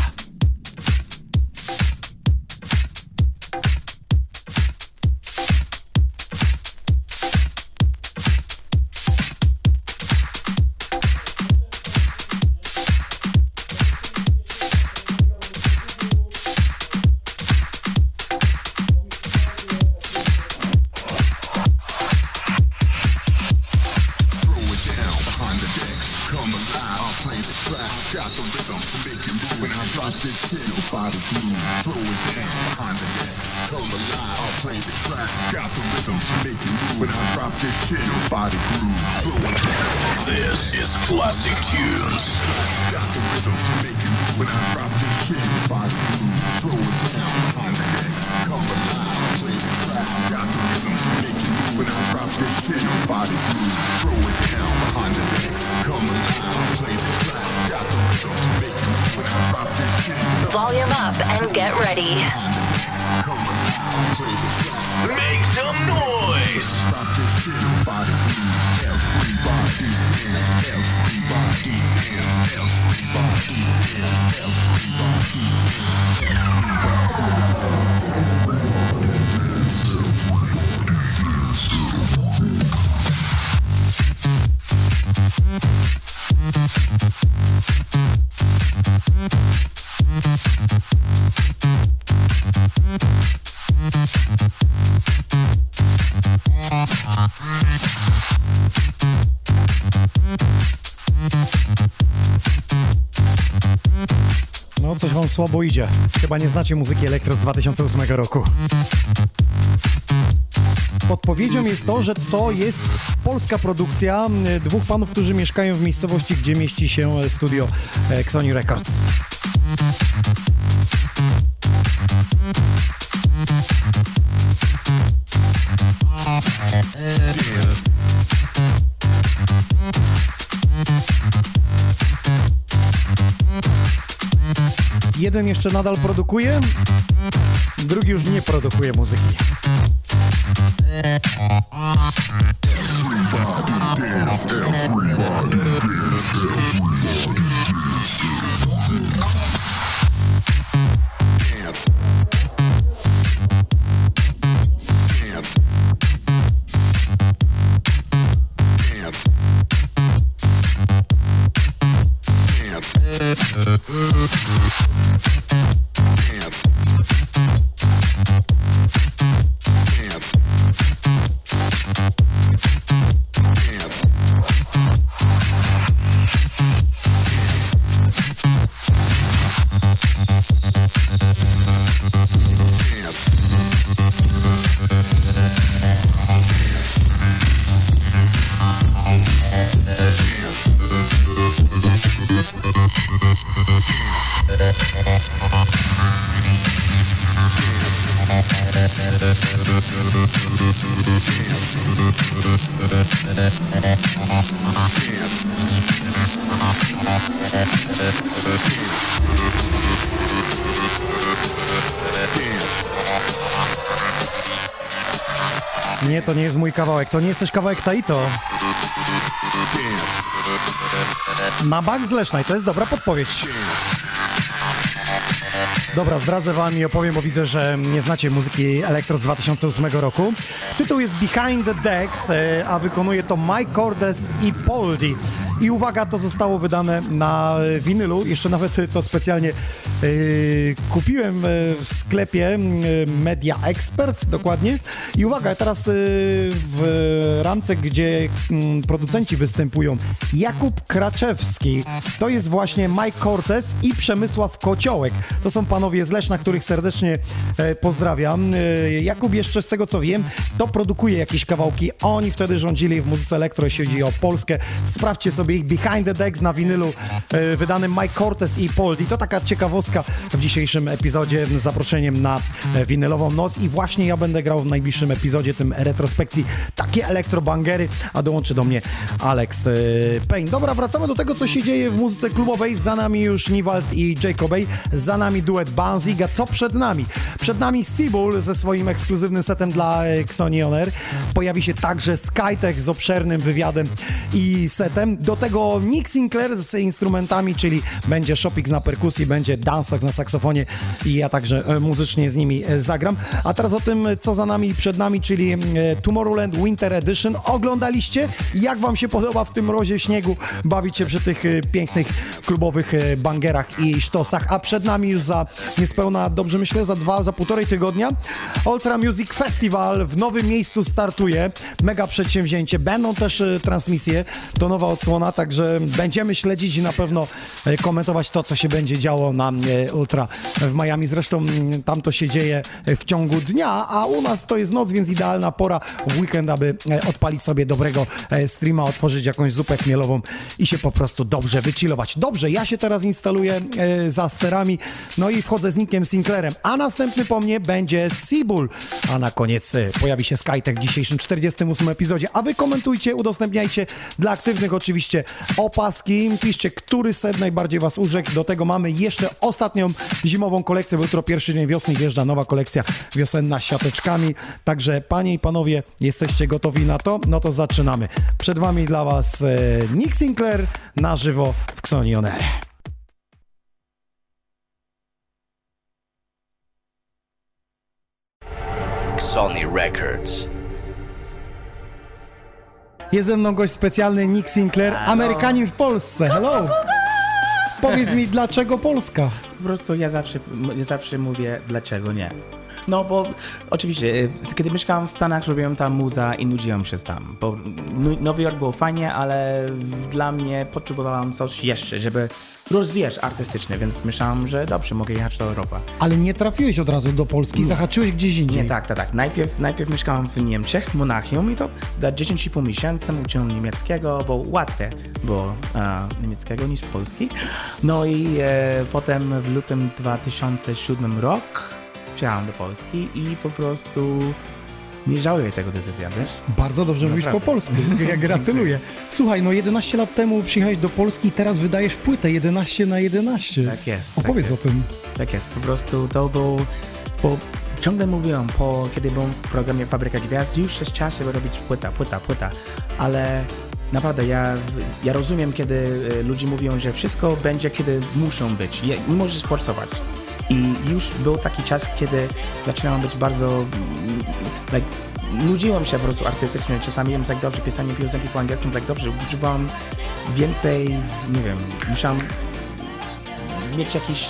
Coś wam słabo idzie. Chyba nie znacie muzyki elektro z 2008 roku. Odpowiedzią jest to, że to jest polska produkcja dwóch panów, którzy mieszkają w miejscowości, gdzie mieści się studio Ksoni Records. Jeden jeszcze nadal produkuje, drugi już nie produkuje muzyki. Nie, to nie jest mój kawałek, to nie jest też kawałek Taito. Na bank z Lesznej, to jest dobra podpowiedź. Dobra, zdradzę wam i opowiem, bo widzę, że nie znacie muzyki elektro z 2008 roku. Tytuł jest Behind the Decks, a wykonuje to Mike Cordes i Paul D. I uwaga, to zostało wydane na winylu, jeszcze nawet to specjalnie kupiłem w sklepie Media Expert, dokładnie. I uwaga, teraz w ramce, gdzie producenci występują, Jakub Kraczewski, to jest właśnie Mike Cordes i Przemysław Kociołek. To są panowie z Leszna, których serdecznie pozdrawiam. Jakub jeszcze, z tego co wiem, to produkuje jakieś kawałki. Oni wtedy rządzili w muzyce elektro, jeśli chodzi o Polskę. Sprawdźcie sobie ich Behind the Decks na winylu wydanym Mike Cordes i Paul D. To taka ciekawostka w dzisiejszym epizodzie z zaproszeniem na winylową noc i właśnie ja będę grał w najbliższym epizodzie, tym retrospekcji, takie elektrobangery, a dołączy do mnie Alex Payne. Dobra, wracamy do tego, co się dzieje w muzyce klubowej. Za nami już Niwald i Jacoby, za nami duet Bouncing, a co przed nami? Przed nami Sebull ze swoim ekskluzywnym setem dla Xonioner. Pojawi się także Skytech z obszernym wywiadem i setem. Do tego Nick Sinclair z instrumentami, czyli będzie Shoppix na perkusji, będzie Dan Sax na saksofonie i ja także muzycznie z nimi zagram. A teraz o tym, co za nami i przed nami, czyli Tomorrowland Winter Edition. Oglądaliście? Jak wam się podoba w tym mrozie, śniegu bawić się przy tych pięknych klubowych bangerach i sztosach? A przed nami już za niespełna, dobrze myślę, za półtorej tygodnia Ultra Music Festival w nowym miejscu startuje. Mega przedsięwzięcie. Będą też transmisje. To nowa odsłona, także będziemy śledzić i na pewno komentować to, co się będzie działo na Ultra w Miami. Zresztą tam to się dzieje w ciągu dnia, a u nas to jest noc, więc idealna pora w weekend, aby odpalić sobie dobrego streama, otworzyć jakąś zupę chmielową i się po prostu dobrze wychillować. Dobrze, ja się teraz instaluję za sterami, no i wchodzę z Nickiem Sinclairem, a następny po mnie będzie Sebull, a na koniec pojawi się Skytech w dzisiejszym 48 epizodzie, a wy komentujcie, udostępniajcie dla aktywnych oczywiście opaski, piszcie, który set najbardziej was urzekł, do tego mamy jeszcze ostatnią zimową kolekcję, bo jutro pierwszy dzień wiosny wjeżdża nowa kolekcja wiosenna z siateczkami, także panie i panowie, jesteście gotowi na to? No to zaczynamy. Przed wami dla was Nick Sinclair na żywo w Xonioner. Ksoni Records. Jest ze mną gość specjalny Nick Sinclair, Amerykanin w Polsce. Hello! Powiedz mi, dlaczego Polska? Po prostu ja zawsze mówię, dlaczego nie. No bo oczywiście, kiedy mieszkałam w Stanach, robiłam tam muza i nudziłam się tam. Bo Nowy Jork było fajnie, ale dla mnie potrzebowałam coś jeszcze, żeby rozwijać artystyczny, więc myślałam, że dobrze, mogę jechać do Europy. Ale nie trafiłeś od razu do Polski, nie. Zahaczyłeś gdzieś indziej. Nie, tak. Najpierw mieszkałam w Niemczech, Monachium i to do 10,5 miesiąca uczyłam niemieckiego, bo łatwiej było niemieckiego niż polski. No i potem w lutym 2007 rok przyjechałam do Polski i po prostu nie żałuję tego decyzji, wiesz? Bardzo dobrze mówisz po polsku, ja gratuluję. Słuchaj, no 11 lat temu przyjechałeś do Polski i teraz wydajesz płytę 11/11. Tak jest. Opowiedz o tym. Tak jest, po prostu to był... Bo ciągle mówiłem, kiedy byłem w programie Fabryka Gwiazd, już jest czas, żeby robić płyta, ale naprawdę ja rozumiem, kiedy ludzie mówią, że wszystko będzie, kiedy muszą być, nie możesz forsować. I już był taki czas, kiedy zaczynałem być bardzo... nudziłem się po prostu artystycznie, czasami wiem tak dobrze, pisanie piosenki po angielsku tak dobrze, używałem więcej, nie wiem, musiałem mieć jakiś...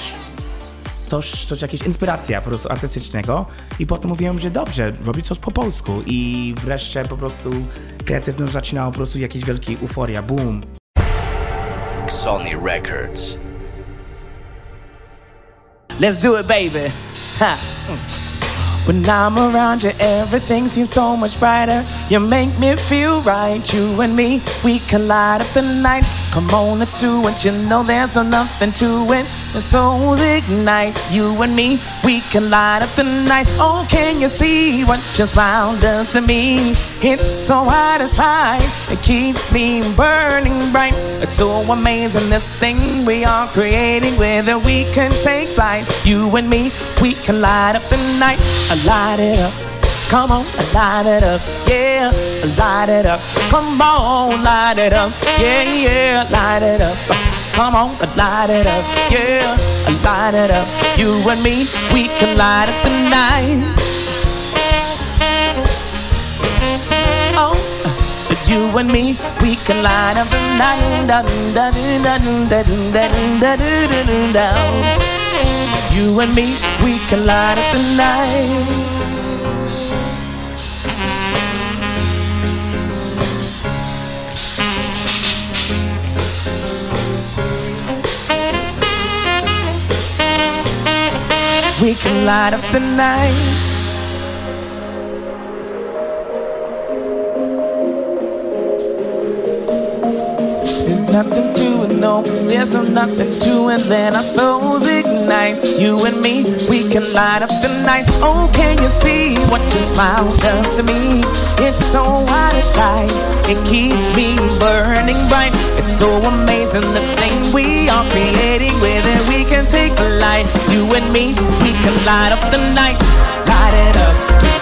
coś, jakieś inspiracja po prostu artystycznego i potem mówiłem, że dobrze, robić coś po polsku i wreszcie po prostu kreatywność zaczynała po prostu jakieś wielkie euforia, boom. Ksoni Records. Let's do it, baby. Ha. When I'm around you, everything seems so much brighter. You make me feel right, you and me, we can light up the night. Come on, let's do it, you know there's no nothing to it. The souls ignite, you and me, we can light up the night. Oh, can you see what your smile does to me? It's so hot inside, it keeps me burning bright. It's so amazing, this thing we are creating, whether we can take flight. You and me, we can light up the night. Light it up, come on, light it up, yeah, light it up, come on, light it up, yeah, yeah, light it up, come on, light it up, yeah, light it up, you and me, we can light up the night. Oh, you and me, we can light up the night, da da da da da da da da. You and me, we can light up the night. We can light up the night. Nothing to it, no, there's nothing to it. Then our souls ignite. You and me, we can light up the night. Oh, can you see what your smile does to me? It's so hot inside, it keeps me burning bright. It's so amazing, this thing we are creating, whether we can take the light. You and me, we can light up the night. Light it up,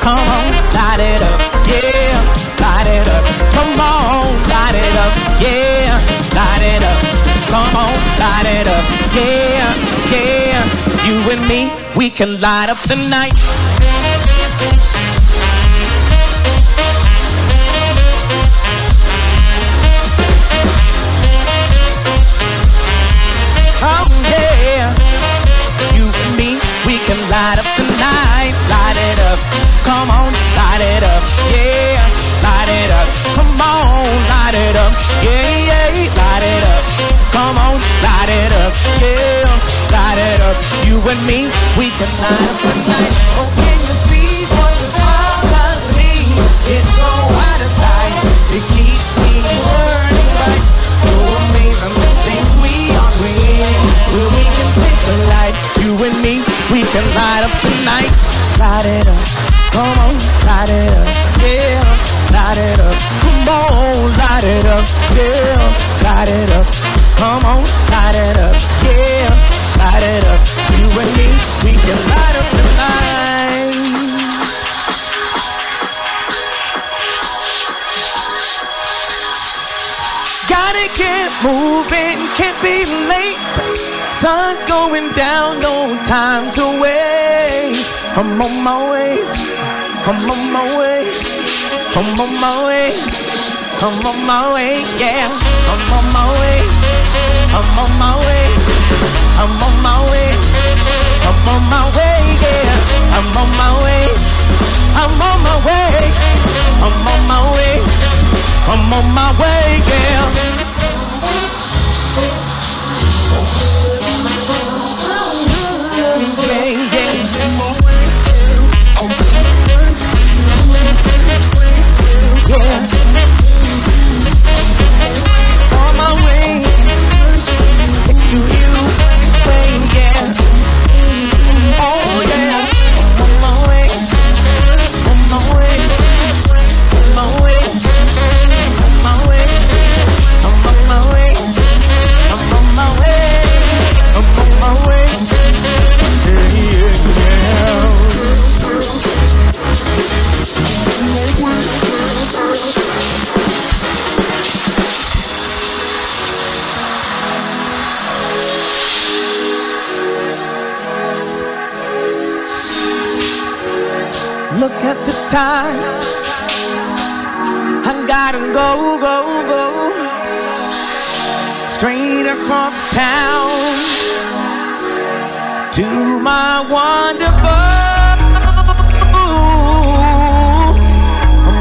come on, light it up, yeah. Light it up, come on, light it up, yeah. Light it up, come on, light it up, yeah, yeah. You and me, we can light up the night. Oh yeah, you and me, we can light up the night. Light it up, come on, light it up, yeah. Light it up, come on, light it up, yeah, yeah, light it up, come on, light it up, yeah, light it up, you and me, we can light up the night. Oh, can you see what your smile does to me? It's so out of sight, it keeps me burning bright. So amazing, the thing we are creating, where we can take the light. You and me, we can light up the night. Light it up, come on, light it up, yeah. Light it up, come on, light it up, yeah, light it up, come on, light it up, yeah, light it up, you and me, we can light up the night. Gotta get moving, can't be late, sun's going down, no time to waste, I'm on my way, I'm on my way. I'm on my way, I'm on my way, yeah. I'm on my way, I'm on my way, I'm on my way. I'm on my way, yeah. I'm on my way. I'm on my way. I'm on my way. I'm on my way, yeah. Yeah, yeah. On my way, next to you, playing, yeah. Oh yeah, on my way, on my way, on my way, on my way, I'm on my way, I'm on my way, I'm on my way, yeah, yeah, yeah. Look at the time, I gotta go, go, go, straight across town to my wonderful. I'm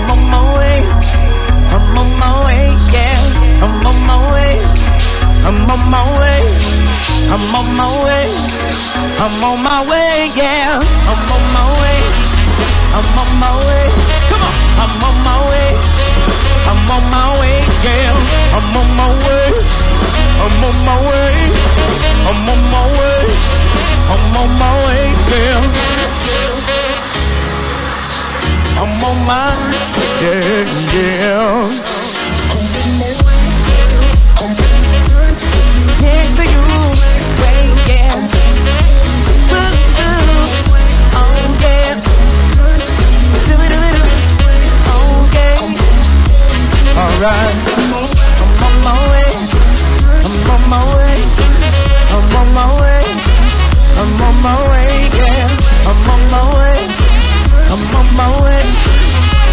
on my way, I'm on my way, yeah. I'm on my way, I'm on my way, I'm on my way, I'm on my way, yeah. I'm on my way. I'm on my way, come on. I'm on my way, I'm on my way, girl. I'm on my way, I'm on my way, I'm on my way, I'm on my way, girl. I'm on my way, girl. Yeah, for you, way, yeah. Oh yeah. Alright, I'm on my way, I'm on my way, I'm on my way, I'm on my way, yeah. I'm on my way, I'm on my way,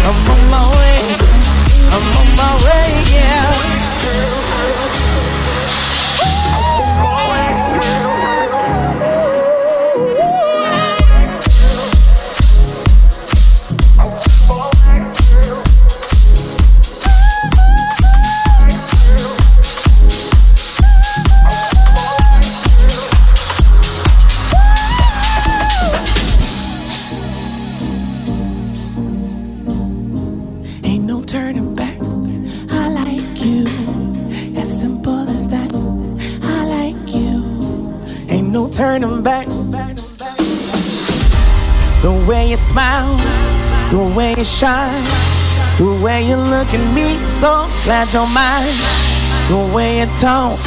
I'm on my way, I'm on my way, yeah. Turning back, the way you smile, the way you shine, the way you look at me, so glad you're mine. The way you talk,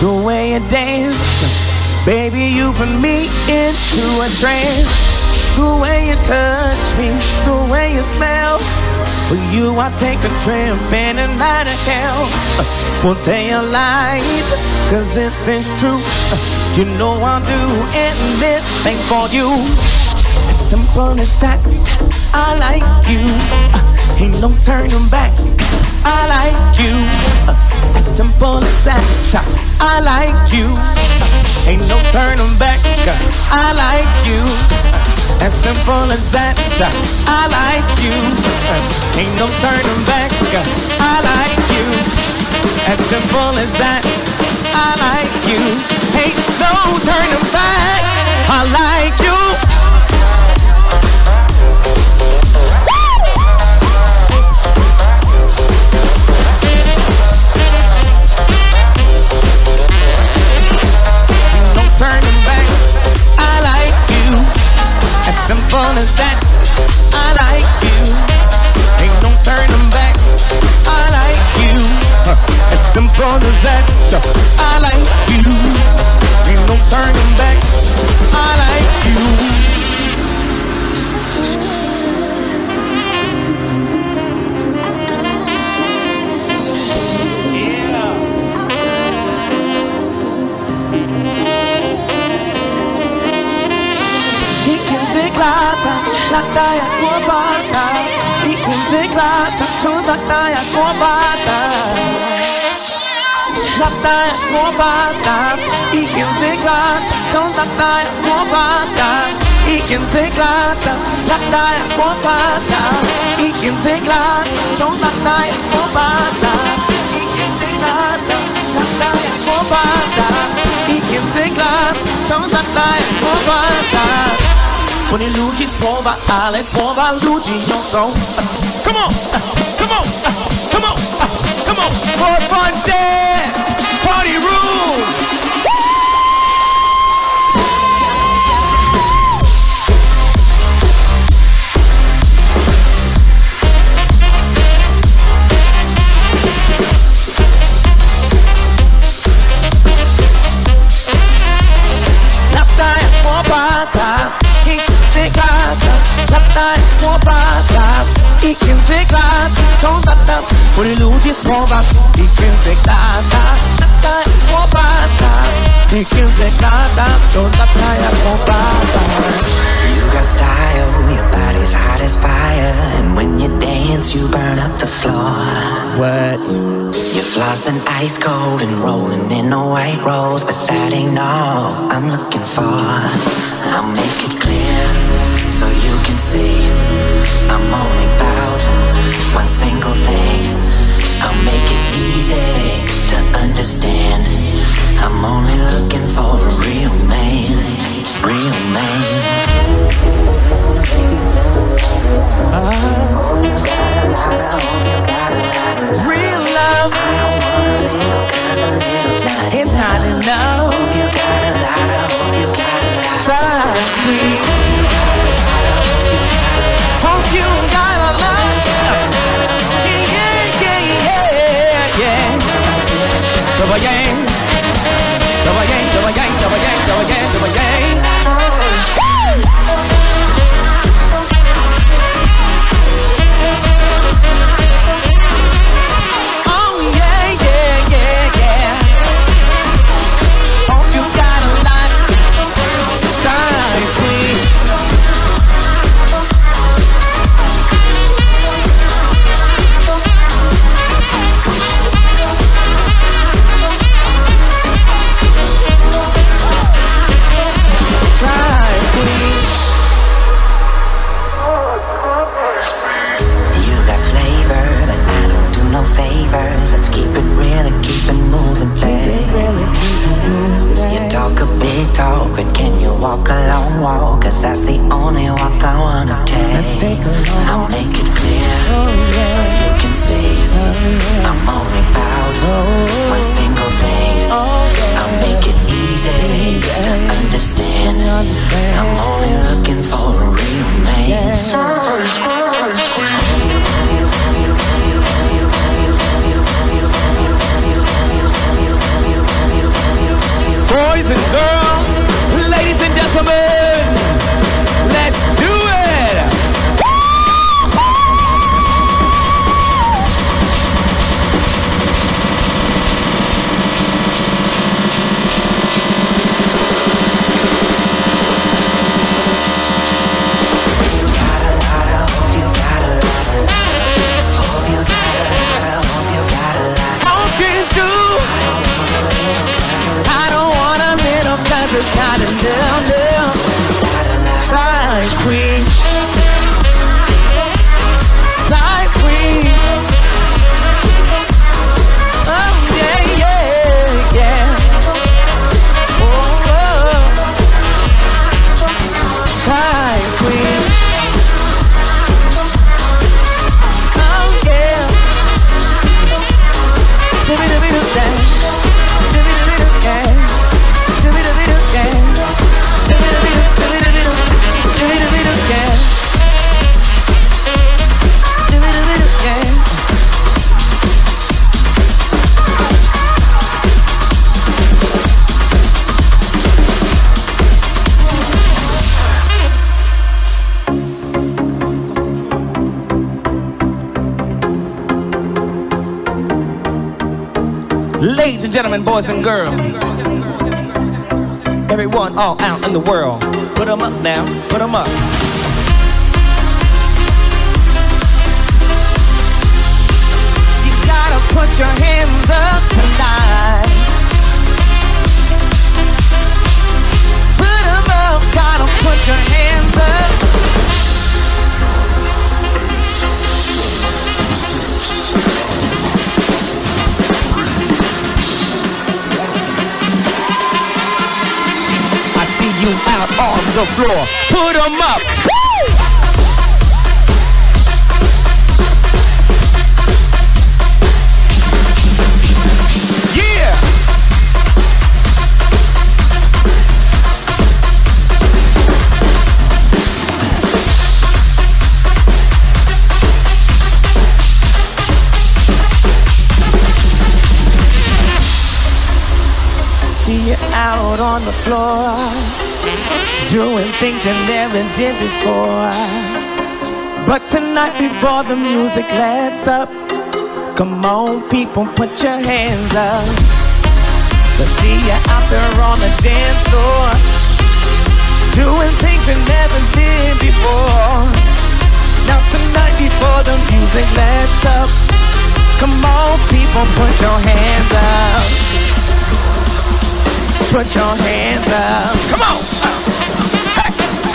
the way you dance, baby, you put me into a trance. The way you touch me, the way you smell, for you I'll take a trip and a night of hell. Won't tell you lies, cause this is true. You know I'll do anything for you. As simple as that, I like you. Ain't no turning back, I like you. As simple as that, I like you. Ain't no turning back, I like you. As simple as that, I like you. Ain't no turning back, I like you. As simple as that, I like you. Ain't no turning back, I like you. Ain't no turning back, I like you. As simple as that, I like you. Ain't no turning back, I like you. As simple as that, I like you. Ain't no turning back, I like you. Lata jak chłopata i kuzyk lata, wciąż lata jak chłopata. Lata jak łopata ich języka, wciąż lata jak łopata ich języka, lata jak łopata ich języka, wciąż lata jak łopata ich języka, lata jak łopata ich języka, wciąż lata jak łopata. Bo nie ludzi słowa, ale słowa ludzi niosą. Come on, come on, come on, come on. For Fun Dance, Party Room. Ich język lata, wciąż lata, bo ludzie słowa. Ich język lata, lata jak łopata. Ich język lata, wciąż lata jak łopata. You got style, your body's hot as fire, and when you dance you burn up the floor. What? You're flossing ice cold and rolling in the white rose, but that ain't all I'm looking for. I'll make it clear so you can see I'm only about one single thing. I'll make it easy to understand. I'm only looking for a real man, real man. Real love, it's not enough. Trust me. Hope you got a lot. Yeah, yeah, yeah, yeah. Double yang, double yang, double yang, double yang, double yang, double yang. Oh yeah, yeah, yeah, yeah. Hope you got a lot. Size queen. Let's keep it moving, babe. You talk a big talk, but can you walk a long walk? Cause that's the only walk I wanna take. I'll make it clear, so you can see I'm only about one single thing. I'll make it easy to understand. I'm only looking for a real man. Sunrise, sunrise, boys and girls, ladies and gentlemen, let's do it! You got a lot, I hope you got a lot, a lot. Hope you got a lot, I hope you got a lot. Hope you do! I don't got a little size queen, size queen. Oh yeah, yeah, yeah. Oh, oh. Size queen. Oh yeah. Do me do me do that. Do me do me do that. Ladies and gentlemen, boys and girls, everyone all out in the world, put them up now, put them up. You gotta put your hands up tonight. on the floor. Put 'em up. Woo! Out on the floor, doing things you never did before. But tonight before the music lets up, come on people, put your hands up. I see you out there on the dance floor, doing things you never did before. Now tonight before the music lets up, come on people, put your hands up. Put your hands up. Come on. Hey.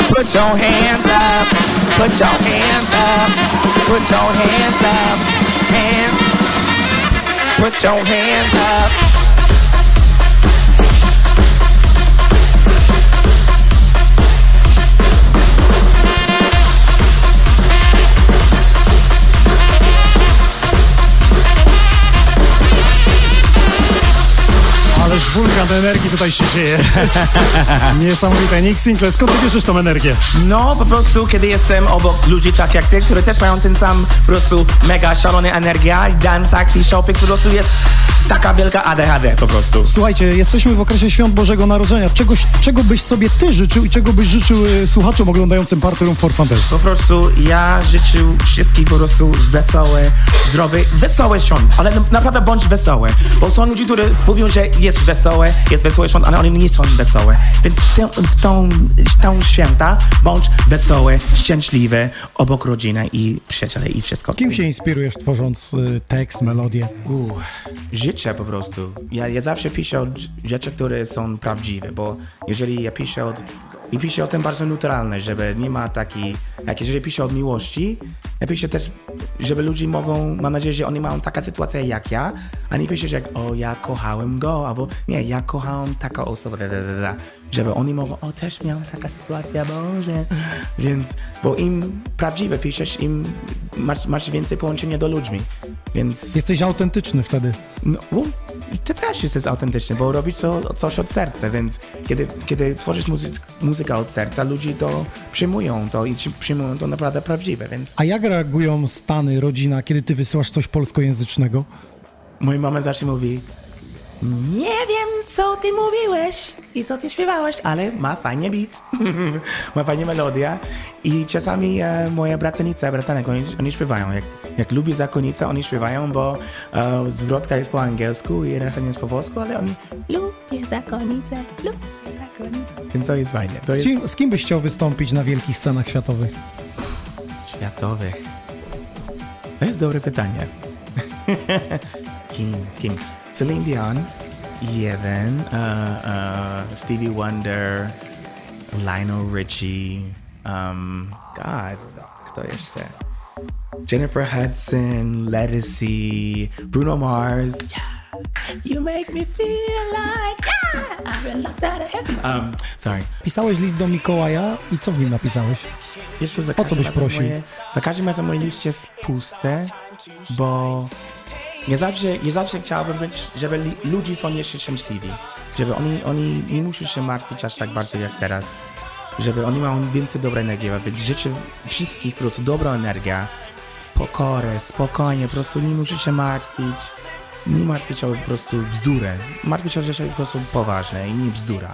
Put your hands up. Put your hands up. Put your hands up. Hands. Put your hands up. Ależ wulkan energii tutaj się dzieje. Niesamowite. Nick Sinclair, skąd ty bierzesz tą energię? No, po prostu, kiedy jestem obok ludzi tak jak ty, które też mają ten sam po prostu mega szalony energia, Dan Sax i Shoppix, po prostu jest taka wielka ADHD po prostu. Słuchajcie, jesteśmy w okresie Świąt Bożego Narodzenia. Czego byś sobie ty życzył i czego byś życzył słuchaczom oglądającym Party Room For Fun Dance? Po prostu ja życzył wszystkim po prostu wesołe, zdrowe, wesołe świąt, ale naprawdę bądź wesołe, bo są ludzie, którzy mówią, że jest wesołe świąt, ale oni nie są wesołe. Więc w tą święta bądź wesołe, szczęśliwe, obok rodziny i przyjaciele i wszystko. Kim się inspirujesz tworząc tekst, melodię? Życie po prostu. Ja zawsze piszę rzeczy, które są prawdziwe, bo jeżeli ja piszę i piszę o tym bardzo neutralne, żeby nie ma takiej, jak jeżeli piszę od miłości, ja piszę też, żeby ludzie mogą, mam nadzieję, że oni mają taką sytuację jak ja, a nie piszesz jak, o ja kochałem go, albo nie, ja kochałem taką osobę, żeby oni mogą, o też miałem taka sytuacja, Boże, więc, bo im prawdziwe piszesz, im masz więcej połączenia do ludźmi, więc... Jesteś autentyczny wtedy. No, ty też jesteś autentyczny, bo robisz coś od serca, więc kiedy tworzysz muzykę od serca, ludzie to przyjmują to i przyjmują to naprawdę prawdziwe, więc... A jak reagują Stany, rodzina, kiedy ty wysyłasz coś polskojęzycznego? Moja mama zawsze mówi, nie wiem co ty mówiłeś i co ty śpiewałeś, ale ma fajny beat, ma fajna melodia i czasami moja bratanek, oni śpiewają, jak lubi zakonica, oni śpiewają, bo zwrotka jest po angielsku i reszta jest po polsku, ale oni lubię zakonicę, więc to jest fajne. To jest... Z kim byś chciał wystąpić na wielkich scenach światowych? Światowych? To jest dobre pytanie. Kim? Celine Dion, Heaven, Stevie Wonder, Lionel Richie, God, kto jeszcze? Jennifer Hudson, Lettucey, Bruno Mars. Yeah, you make me feel like yeah, I'm in love that heaven. Sorry. Pisałeś list do Mikołaja i co w nim napisałeś? Jeszcze o co byś prosił? Za każdym razem mój list jest pusty, bo... Ja zawsze chciałbym być, żeby ludzie są jeszcze szczęśliwi, żeby oni nie muszą się martwić aż tak bardzo jak teraz, żeby oni mają więcej dobrej energii, żeby życzę wszystkich po prostu dobra energia, pokorę, spokojnie, po prostu nie muszą się martwić, nie martwić o po prostu bzdurę, martwić się o rzeczy po prostu poważne i nie bzdura,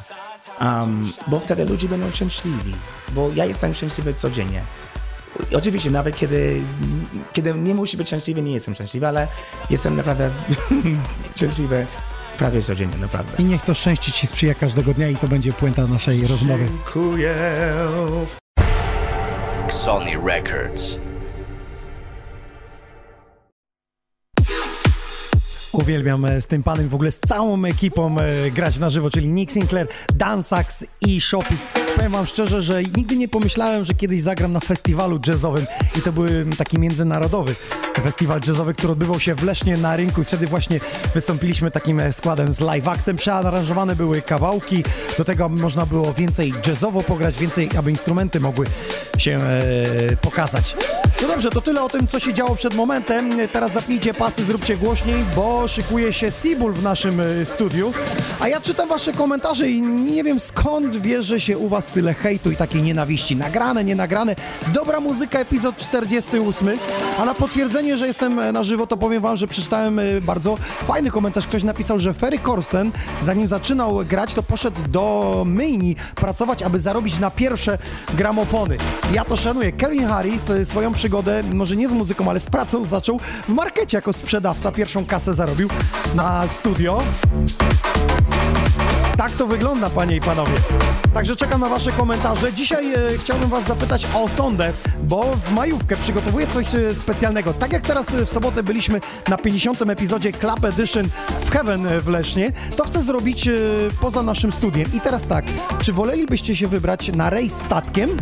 bo wtedy ludzie będą szczęśliwi, bo ja jestem szczęśliwy codziennie. Oczywiście, nawet kiedy nie musi być szczęśliwy, nie jestem szczęśliwy, ale jestem naprawdę szczęśliwy prawie codziennie, naprawdę. I niech to szczęście ci sprzyja każdego dnia i to będzie puenta naszej rozmowy. Dziękuję. Ksoni Records. Uwielbiam z tym panem, w ogóle z całą ekipą grać na żywo, czyli Nick Sinclair, Dan Sax i Shoppix. Powiem wam szczerze, że nigdy nie pomyślałem, że kiedyś zagram na festiwalu jazzowym i to był taki międzynarodowy. festiwal jazzowy, który odbywał się w Lesznie na Rynku i wtedy właśnie wystąpiliśmy takim składem z live actem. Przearanżowane były kawałki, do tego można było więcej jazzowo pograć, więcej, aby instrumenty mogły się pokazać. No dobrze, to tyle o tym, co się działo przed momentem. Teraz zapnijcie pasy, zróbcie głośniej, bo szykuje się Sebull w naszym studiu. A ja czytam wasze komentarze i nie wiem skąd bierze się u was tyle hejtu i takiej nienawiści. Nagrane, nienagrane. Dobra muzyka, epizod 48. A na potwierdzenie, że jestem na żywo, to powiem wam, że przeczytałem bardzo fajny komentarz. Ktoś napisał, że Ferry Korsten, zanim zaczynał grać, to poszedł do myjni pracować, aby zarobić na pierwsze gramofony. Ja to szanuję. Kelvin Harris swoją przygodę, może nie z muzyką, ale z pracą zaczął w markecie jako sprzedawca. Pierwszą kasę zarobił na studio. Tak to wygląda, panie i panowie. Także czekam na wasze komentarze. Dzisiaj chciałbym was zapytać o sondę, bo w majówkę przygotowuję coś specjalnego. Tak jak teraz w sobotę byliśmy na 50. epizodzie Club Edition w Heaven w Lesznie, to chcę zrobić poza naszym studiem. I teraz tak, czy wolelibyście się wybrać na rejs statkiem,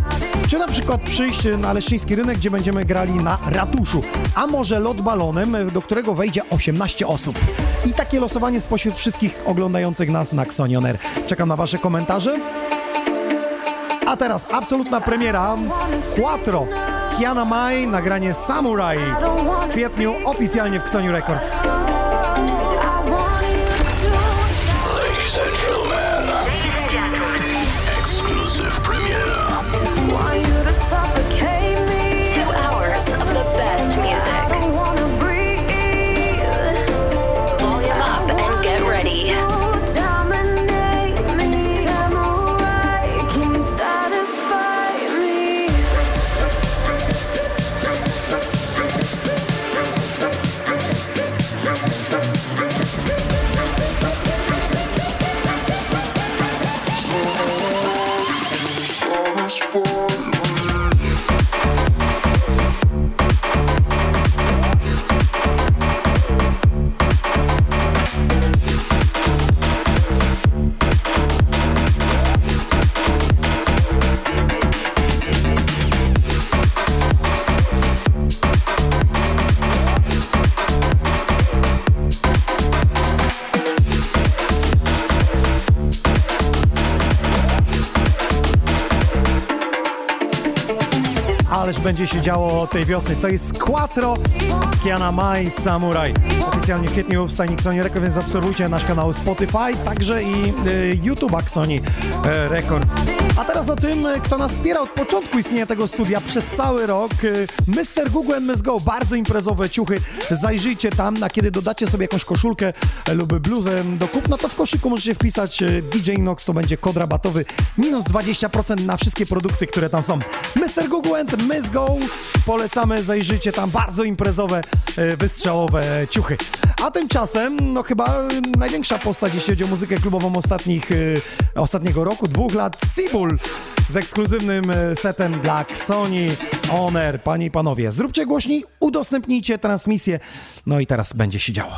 czy na przykład przyjść na leszczyński rynek, gdzie będziemy grali na ratuszu, a może lot balonem, do którego wejdzie 18 osób. I takie losowanie spośród wszystkich oglądających nas na Xonioner. Czekam na wasze komentarze. A teraz absolutna premiera Quattro, Kiana Mai, nagranie Samurai w kwietniu oficjalnie w Ksoni Records. Będzie się działo tej wiosny. To jest Quattro z Kiana Mai Samurai. Oficjalnie w kwietniu w stajni Ksoni Records, więc obserwujcie nasz kanał Spotify, także i YouTube'a Ksoni Records. A teraz o tym, kto nas wspiera od początku istnienia tego studia przez cały rok. Mr. Google and Miss Go, bardzo imprezowe ciuchy. Zajrzyjcie tam, a kiedy dodacie sobie jakąś koszulkę lub bluzę do kupna, to w koszyku możecie wpisać DJ Nox, to będzie kod rabatowy minus 20% na wszystkie produkty, które tam są. Mr. Google and Miss Go, polecamy, zajrzyjcie tam, bardzo imprezowe, wystrzałowe ciuchy. A tymczasem, no chyba największa postać, jeśli chodzi o muzykę klubową ostatniego roku, 2 lat, Sebull z ekskluzywnym setem dla Xonioner. Panie i panowie, zróbcie głośniej, udostępnijcie transmisję, no i teraz będzie się działo.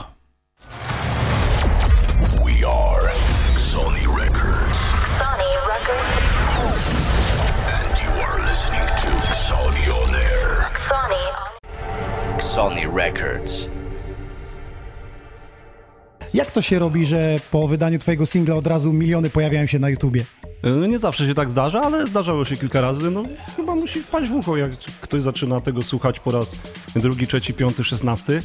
We are Ksoni Records. Ksoni Records. And you are listening to Xonioner. Ksoni Records. Jak to się robi, że po wydaniu twojego singla od razu miliony pojawiają się na YouTubie? Nie zawsze się tak zdarza, ale zdarzało się kilka razy. No chyba musi wpaść w ucho, jak ktoś zaczyna tego słuchać po raz drugi, trzeci, piąty, 16.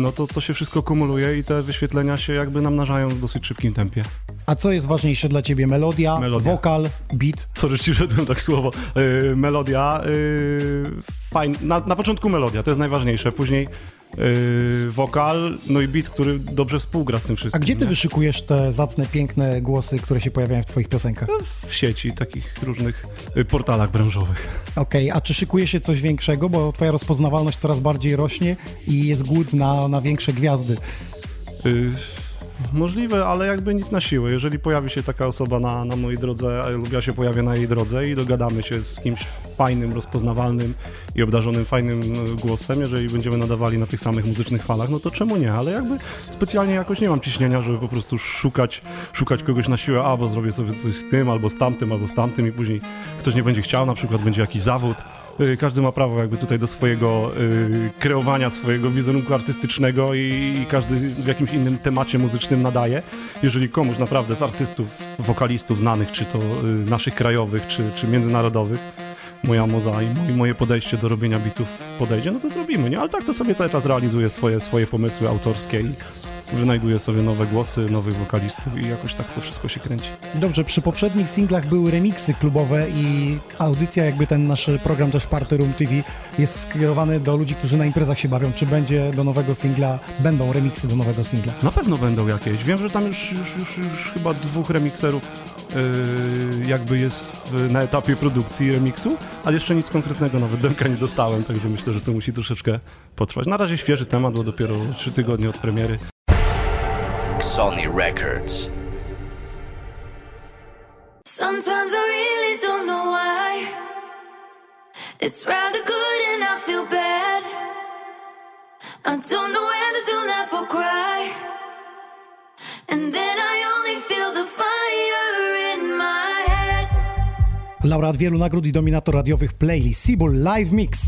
No to się wszystko kumuluje i te wyświetlenia się jakby namnażają w dosyć szybkim tempie. A co jest ważniejsze dla ciebie? Melodia. Wokal, beat? Sorry, ci szedłem tak słowo. Melodia. Fajnie. Na początku melodia, to jest najważniejsze. Później wokal, no i beat, który dobrze współgra z tym wszystkim. A gdzie ty wyszukujesz te zacne, piękne głosy, które się pojawiają w twoich piosenkach? No, w sieci, takich różnych portalach branżowych. Okej, a czy szykuje się coś większego? Bo twoja rozpoznawalność coraz bardziej rośnie i jest głód na większe gwiazdy. Możliwe, ale jakby nic na siłę. Jeżeli pojawi się taka osoba na mojej drodze, lub ja się pojawię na jej drodze i dogadamy się z kimś fajnym, rozpoznawalnym i obdarzonym fajnym głosem, jeżeli będziemy nadawali na tych samych muzycznych falach, no to czemu nie? Ale jakby specjalnie jakoś nie mam ciśnienia, żeby po prostu szukać kogoś na siłę, bo zrobię sobie coś z tym, albo z tamtym, i później ktoś nie będzie chciał, na przykład będzie jakiś zawód. każdy ma prawo jakby tutaj do swojego kreowania, swojego wizerunku artystycznego i każdy w jakimś innym temacie muzycznym nadaje. Jeżeli komuś naprawdę z artystów, wokalistów znanych, czy to naszych krajowych, czy międzynarodowych, moja moza i moje podejście do robienia bitów podejdzie, no to zrobimy, nie? Ale tak to sobie cały czas realizuję swoje pomysły autorskie i wynajduję sobie nowe głosy, nowych wokalistów i jakoś tak to wszystko się kręci. Dobrze, przy poprzednich singlach były remiksy klubowe i audycja, jakby ten nasz program też Party Room TV jest skierowany do ludzi, którzy na imprezach się bawią. Czy będzie do nowego singla, będą remiksy do nowego singla? Na pewno będą jakieś. Wiem, że tam już chyba 2 remikserów jakby jest na etapie produkcji remiksu, ale jeszcze nic konkretnego, nawet demka nie dostałem, także myślę, że to musi troszeczkę potrwać. Na razie świeży temat, bo dopiero 3 tygodnie od premiery. Ksoni Records. Sometimes I really don't know why. It's rather good and I feel bad. I don't know whether to laugh or cry. And then I only feel the fire in my head. Laureat wielu nagród i dominator radiowych playlist Sebull Live Mix.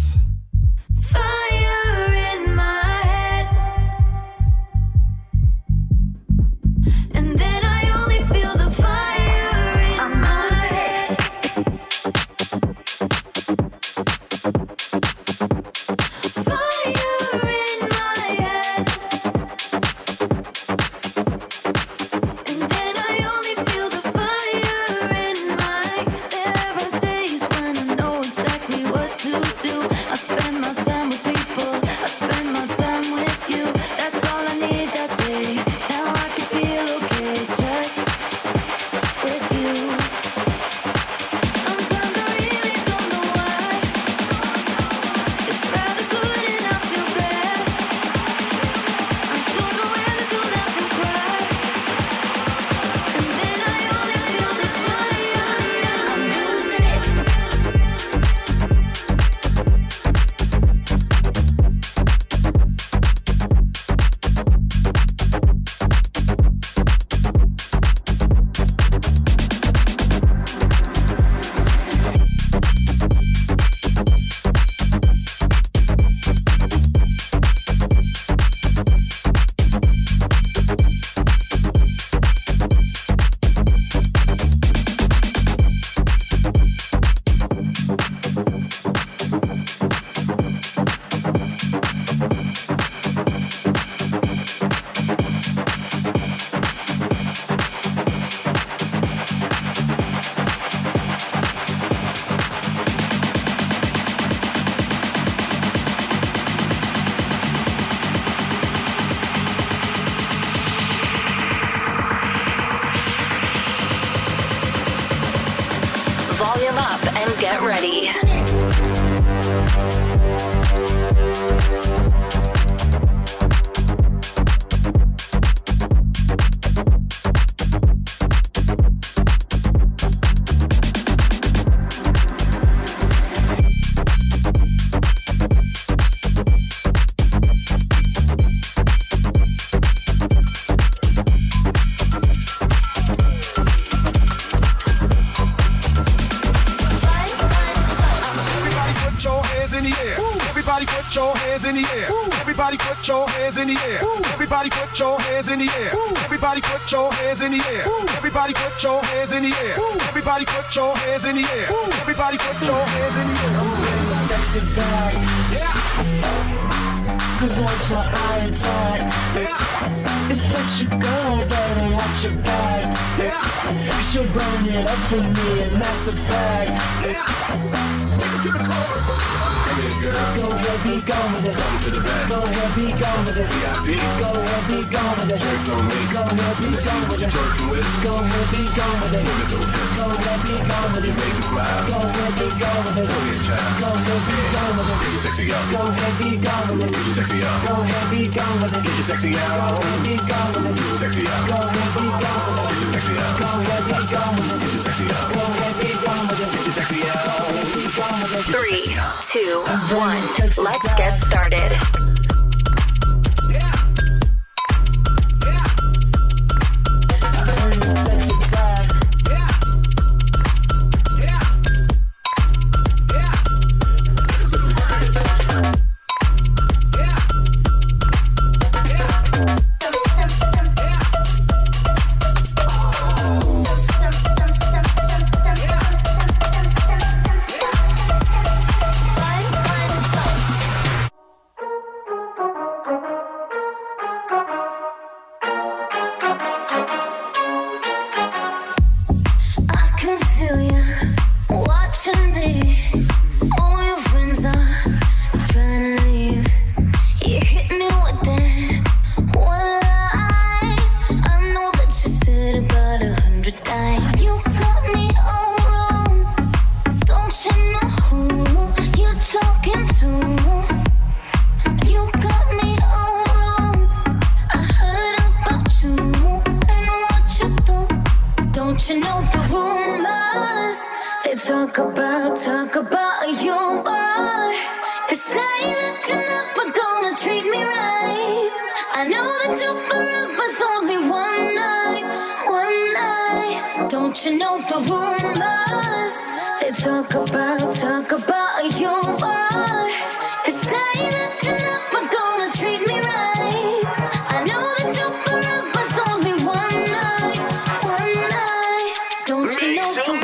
Let's get started. talk about you boy. 'Cause I ain't acting up, but gonna treat me right. I know that you forever's only one night. Don't you know the rumors? They talk about you boy. 'Cause I ain't acting up, but gonna treat me right. I know that you forever's only one night. Don't you know the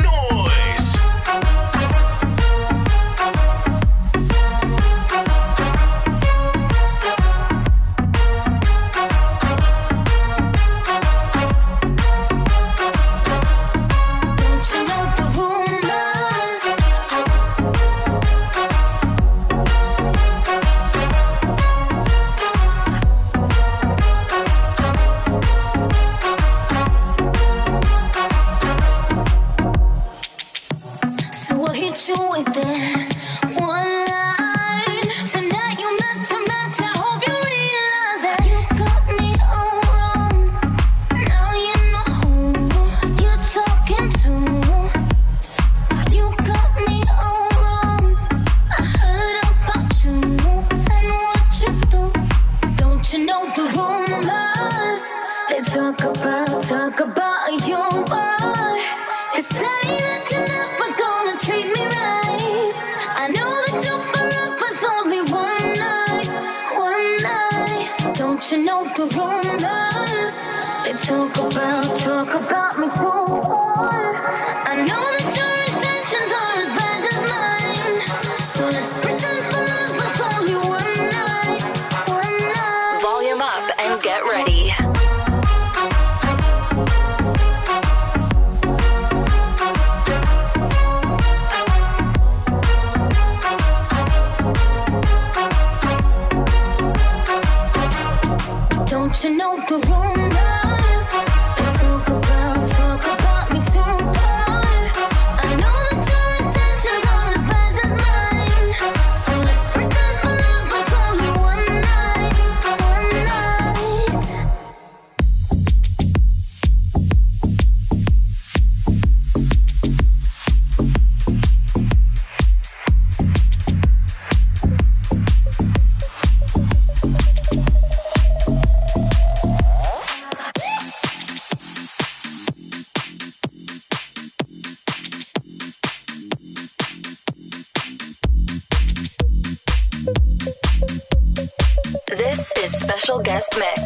Mix.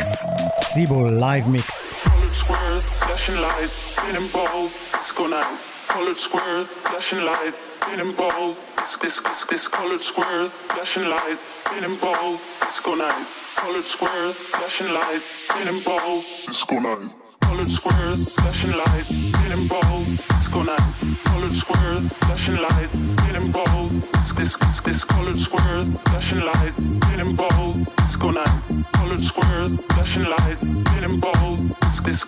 Sebull live mix. College square, flashing light, in and bold, disco night. College square, flashing light, in and bold, this college square, flashing light, in and bold, disco night. College square, flashing light, in and bold, disco night. College square, flashing light, in and bold, disco night. College square, flashing light, in and bold, this college square, flashing light, in and bold, disco night. College square, flashing light, in and bold, this.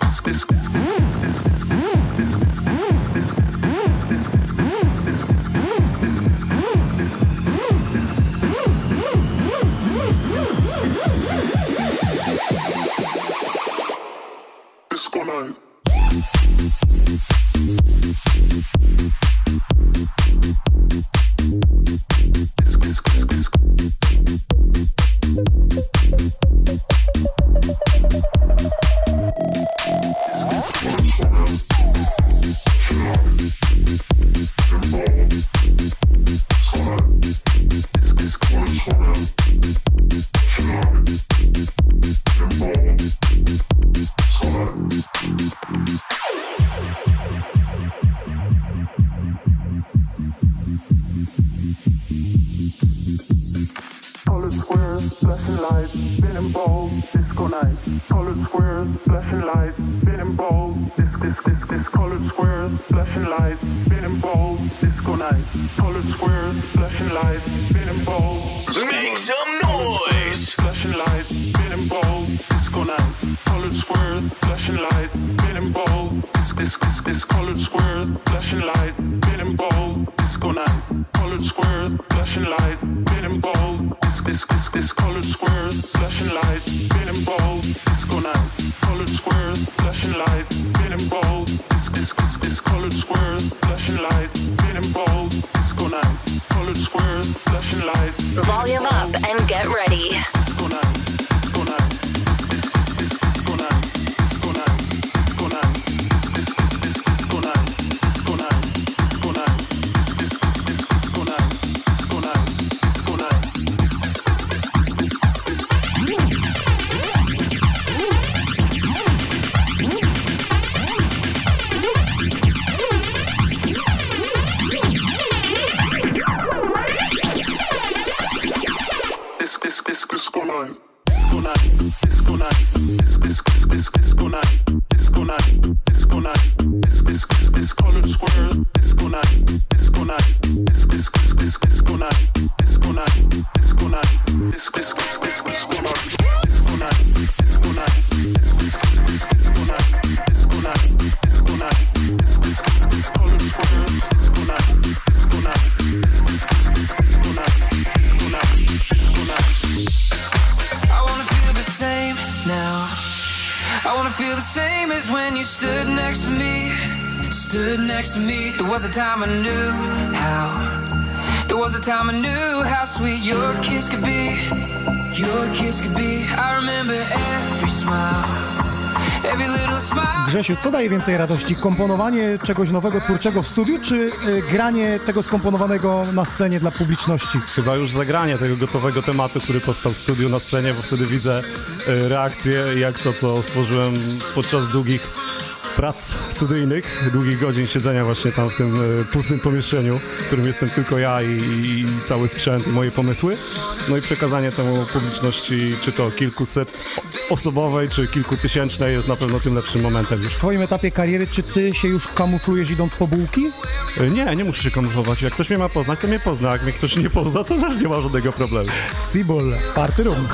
Flashing light, been in bold. Grzesiu, co daje więcej radości? Komponowanie czegoś nowego, twórczego w studiu, czy granie tego skomponowanego na scenie dla publiczności? Chyba już zagranie tego gotowego tematu, który powstał w studiu na scenie, bo wtedy widzę reakcję, jak to, co stworzyłem podczas długich prac studyjnych, długich godzin siedzenia właśnie tam w tym pustym pomieszczeniu, w którym jestem tylko ja i cały sprzęt i moje pomysły. No i przekazanie temu publiczności, czy to kilkuset osobowej, czy kilkutysięcznej, jest na pewno tym lepszym momentem już. W twoim etapie kariery, czy ty się już kamuflujesz idąc po bułki? Nie, nie muszę się kamuflować. Jak ktoś mnie ma poznać, to mnie pozna. Jak mnie ktoś nie pozna, to też nie ma żadnego problemu. Sebull, Party Room.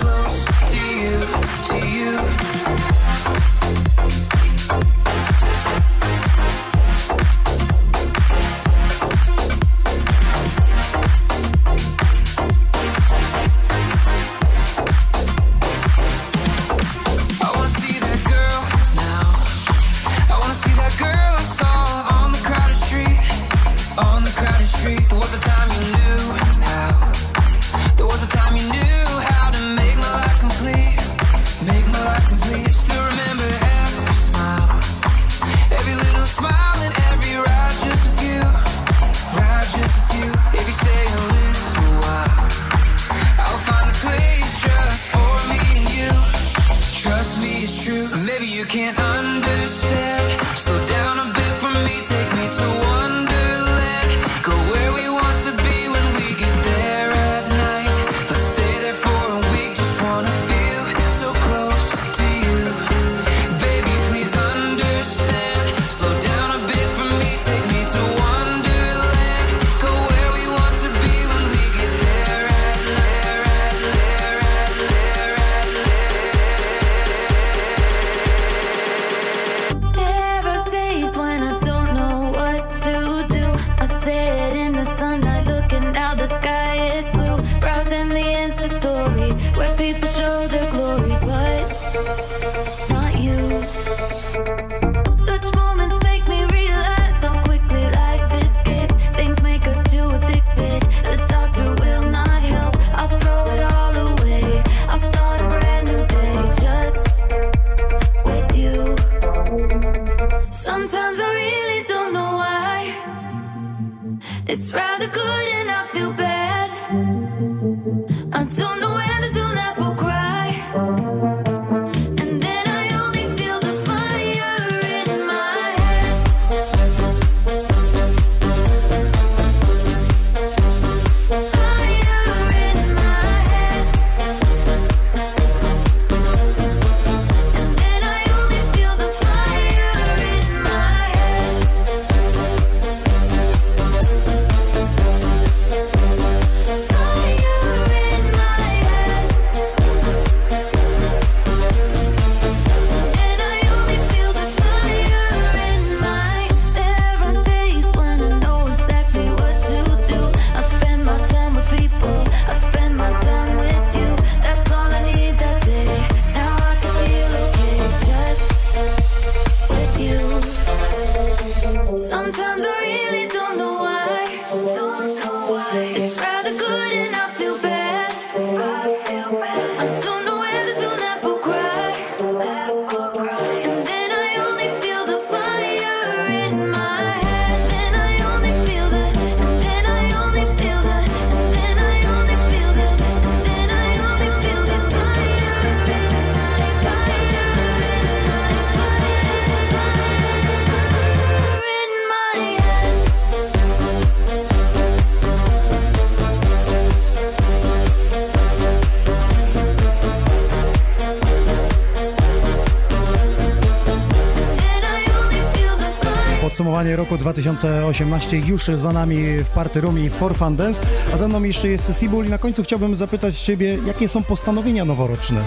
podsumowanie roku 2018 już za nami w Party Room i For Fun Dance, a za mną jeszcze jest Sebull i na końcu chciałbym zapytać Ciebie, jakie są postanowienia noworoczne?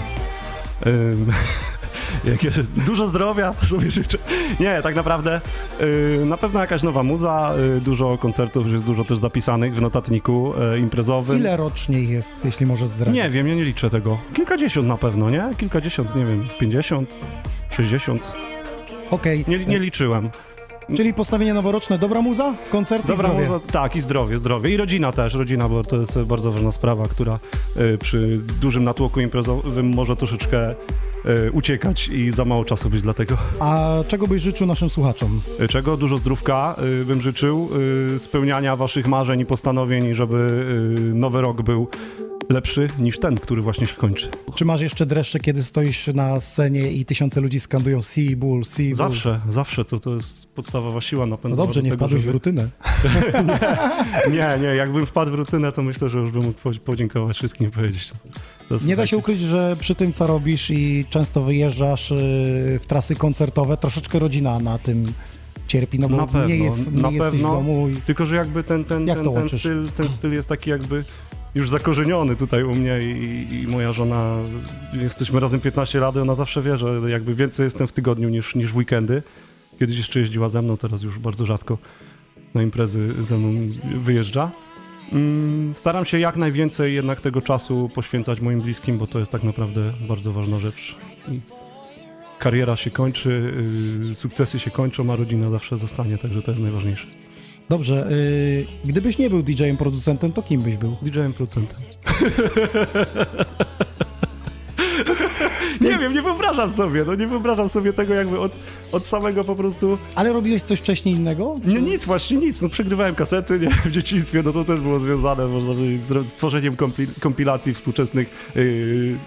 Dużo zdrowia sobie życzę. Nie, tak naprawdę na pewno jakaś nowa muza, dużo koncertów, jest dużo też zapisanych w notatniku imprezowym. Ile rocznie jest, jeśli możesz zdradzić? Nie wiem, ja nie liczę tego. Kilkadziesiąt na pewno, nie? Kilkadziesiąt, nie wiem, 50, 60. Okej. Okay. Nie liczyłem. Czyli postawienie noworoczne, dobra muza, koncerty, dobra i zdrowie. Muza, tak, i zdrowie. I rodzina też, bo to jest bardzo ważna sprawa, która przy dużym natłoku imprezowym może troszeczkę uciekać i za mało czasu być dla tego. A czego byś życzył naszym słuchaczom? Czego? Dużo zdrówka bym życzył, spełniania waszych marzeń i postanowień, i żeby nowy rok był lepszy niż ten, który właśnie się kończy. Czy masz jeszcze dreszcze, kiedy stoisz na scenie i tysiące ludzi skandują Sebull, Sebull? Zawsze. To jest podstawowa siła napędowa. No dobrze, nie wpadłeś w rutynę. Nie. Jakbym wpadł w rutynę, to myślę, że już bym mógł podziękować wszystkim i powiedzieć. Nie da się ukryć, że przy tym, co robisz i często wyjeżdżasz w trasy koncertowe, troszeczkę rodzina na tym cierpi, no bo na pewno, nie jesteś w domu. I... Tylko, że jakby ten styl jest taki jakby... już zakorzeniony tutaj u mnie i moja żona, jesteśmy razem 15 lat, ona zawsze wie, że jakby więcej jestem w tygodniu niż w weekendy. Kiedyś jeszcze jeździła ze mną, teraz już bardzo rzadko na imprezy ze mną wyjeżdża. Staram się jak najwięcej jednak tego czasu poświęcać moim bliskim, bo to jest tak naprawdę bardzo ważna rzecz. Kariera się kończy, sukcesy się kończą, a rodzina zawsze zostanie, także to jest najważniejsze. Dobrze, gdybyś nie był DJ-em producentem, to kim byś był? DJ-em producentem. Nie wiem, nie wyobrażam sobie tego jakby od samego po prostu... Ale robiłeś coś wcześniej innego? Nie, nic, przegrywałem kasety, nie? W dzieciństwie, to też było związane można powiedzieć z tworzeniem kompilacji współczesnych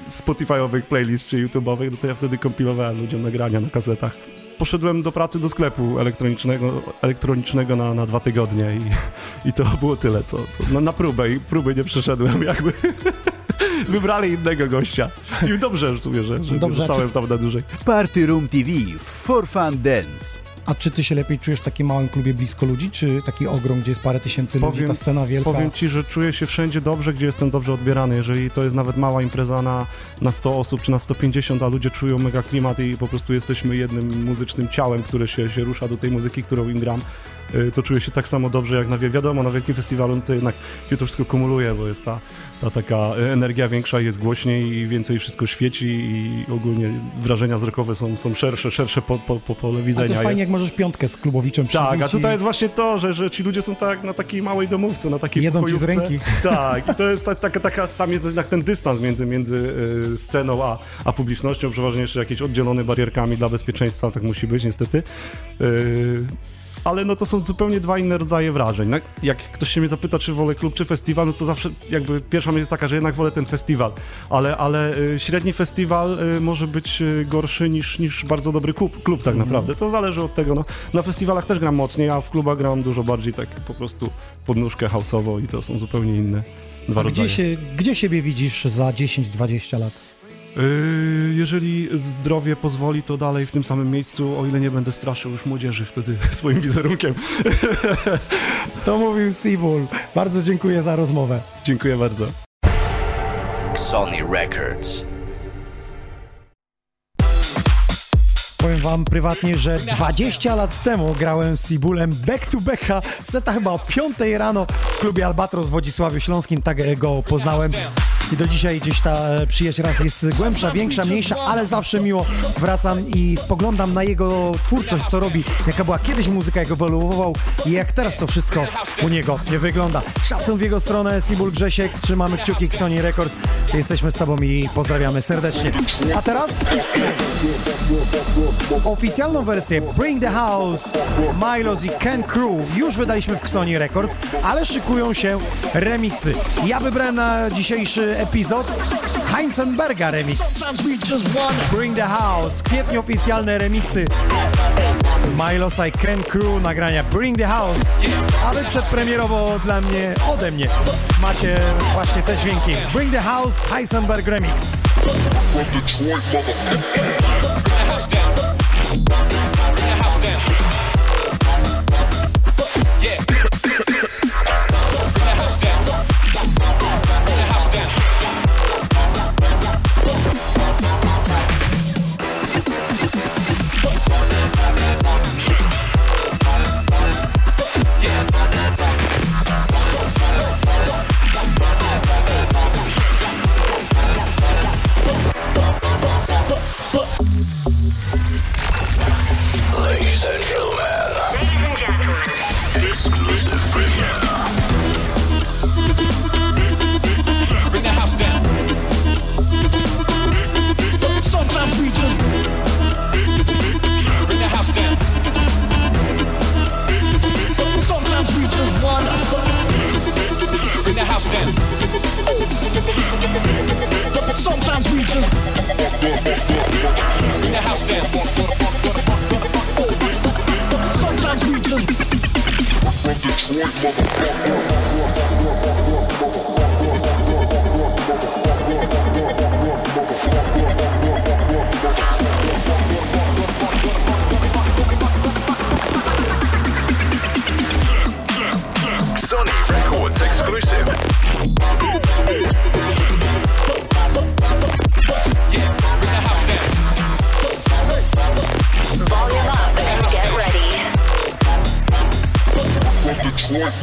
Spotify'owych playlist czy YouTube'owych, to ja wtedy kompilowałem ludziom nagrania na kasetach. Poszedłem do pracy do sklepu elektronicznego na 2 tygodnie i to było tyle, co na próbę i próby nie przeszedłem jakby. Wybrali innego gościa i dobrze w sumie, że dobrze, zostałem tam na dłużej. Party Room TV For Fun Dance. A czy ty się lepiej czujesz w takim małym klubie blisko ludzi, czy taki ogrom, gdzie jest parę tysięcy ludzi, ta scena wielka? Powiem ci, że czuję się wszędzie dobrze, gdzie jestem dobrze odbierany. Jeżeli to jest nawet mała impreza na 100 osób czy na 150, a ludzie czują mega klimat i po prostu jesteśmy jednym muzycznym ciałem, które się rusza do tej muzyki, którą im gram, to czuję się tak samo dobrze jak na wielkim festiwalu, to jednak się to wszystko kumuluje, bo jest ta taka energia większa, jest głośniej i więcej wszystko świeci i ogólnie wrażenia wzrokowe są szersze pole widzenia. A to fajnie, jak możesz piątkę z klubowiczem przyjść. Tak, a tutaj jest właśnie to, że ci ludzie są tak na takiej małej domówce, na takiej jedzą pokojówce. Ci z ręki. Tak, i to jest tam jest jednak ten dystans między sceną a publicznością, przeważnie jeszcze jakiś oddzielony barierkami dla bezpieczeństwa, tak musi być niestety. Ale no to są zupełnie dwa inne rodzaje wrażeń. Jak ktoś się mnie zapyta, czy wolę klub, czy festiwal, no to zawsze jakby pierwsza myśl jest taka, że jednak wolę ten festiwal. Ale średni festiwal może być gorszy niż bardzo dobry klub tak naprawdę. To zależy od tego. No. Na festiwalach też gram mocniej, a w klubach gram dużo bardziej tak po prostu pod nóżkę house'owo i to są zupełnie inne dwa rodzaje. Gdzie siebie widzisz za 10-20 lat? Jeżeli zdrowie pozwoli, to dalej w tym samym miejscu, o ile nie będę straszył już młodzieży wtedy swoim wizerunkiem. To mówił Sebull. Bardzo dziękuję za rozmowę. Dziękuję bardzo. Ksoni Records. Powiem wam prywatnie, że 20 lat temu grałem z Sebullem back to backa, seta chyba o 5 rano w klubie Albatros w Wodzisławiu Śląskim, tak go poznałem. I do dzisiaj gdzieś ta przyjaźń raz jest głębsza, większa, mniejsza, ale zawsze miło wracam i spoglądam na jego twórczość, co robi, jaka była kiedyś muzyka, jak ewoluował i jak teraz to wszystko u niego nie wygląda. Szacun w jego stronę, Sebull, Grzesiek, trzymamy kciuki, Ksoni Records, jesteśmy z tobą i pozdrawiamy serdecznie. A teraz oficjalną wersję Bring the House, Milos i Ken Crew już wydaliśmy w Ksoni Records, ale szykują się remiksy. Ja wybrałem na dzisiejszy epizod Heinzenberga remix. Bring the House. W kwietniu oficjalne remiksy Milosa i Ken Crew, nagrania Bring the House. A wy przedpremierowo dla mnie, ode mnie macie właśnie te dźwięki. Bring the House, Heinzenberg remix. Ksoni Records exclusive.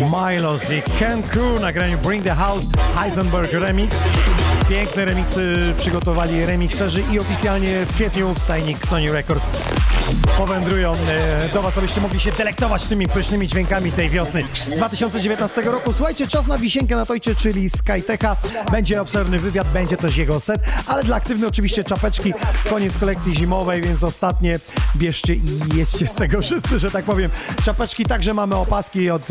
Milos i Ken Crew na graniu Bring the House Heisenberg Remix. Piękne remiksy przygotowali remikserzy i oficjalnie w kwietniu w stajni Ksoni Records powędrują do Was, abyście mogli się delektować tymi pysznymi dźwiękami tej wiosny 2019 roku. Słuchajcie, czas na wisienkę na tojcie, czyli Skytecha. Będzie obszerny wywiad, będzie też jego set, ale dla aktywnych oczywiście czapeczki, koniec kolekcji zimowej, więc ostatnie bierzcie i jedźcie z tego wszyscy, że tak powiem. Czapeczki, także mamy opaski od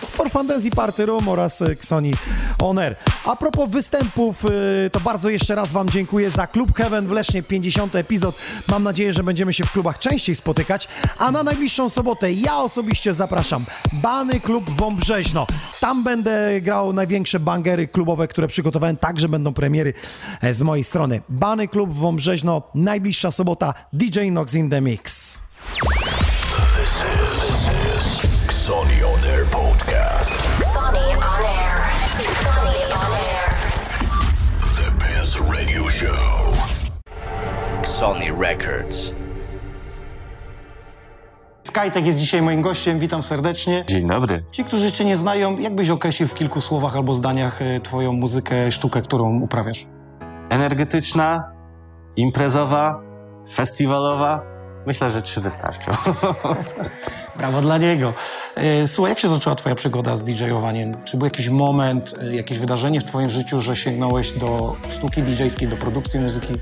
For Fun Dance i Party Room oraz Xonioner. A propos występów, to bardzo jeszcze raz Wam dziękuję za Klub Heaven w Lesznie, 50. epizod. Mam nadzieję, że będziemy się w klubach częściej spotykać, a na najbliższą sobotę ja osobiście zapraszam Bany Club Wabrzezno. Tam będę grał największe bangery klubowe, które przygotowałem, także będą premiery z mojej strony. Bany Club Wabrzezno, najbliższa sobota, DJ Nox in the Mix. This is Xonioner Podcast. Xonioner. Xonioner. The best radio show. Ksoni Records. Skytech jest dzisiaj moim gościem, witam serdecznie. Dzień dobry. Ci, którzy Cię nie znają, jakbyś określił w kilku słowach albo zdaniach Twoją muzykę, sztukę, którą uprawiasz? Energetyczna, imprezowa, festiwalowa. Myślę, że 3 wystarczą. Brawo dla niego. Słuchaj, jak się zaczęła Twoja przygoda z DJ-owaniem? Czy był jakiś moment, jakieś wydarzenie w Twoim życiu, że sięgnąłeś do sztuki DJ-skiej, do produkcji muzyki?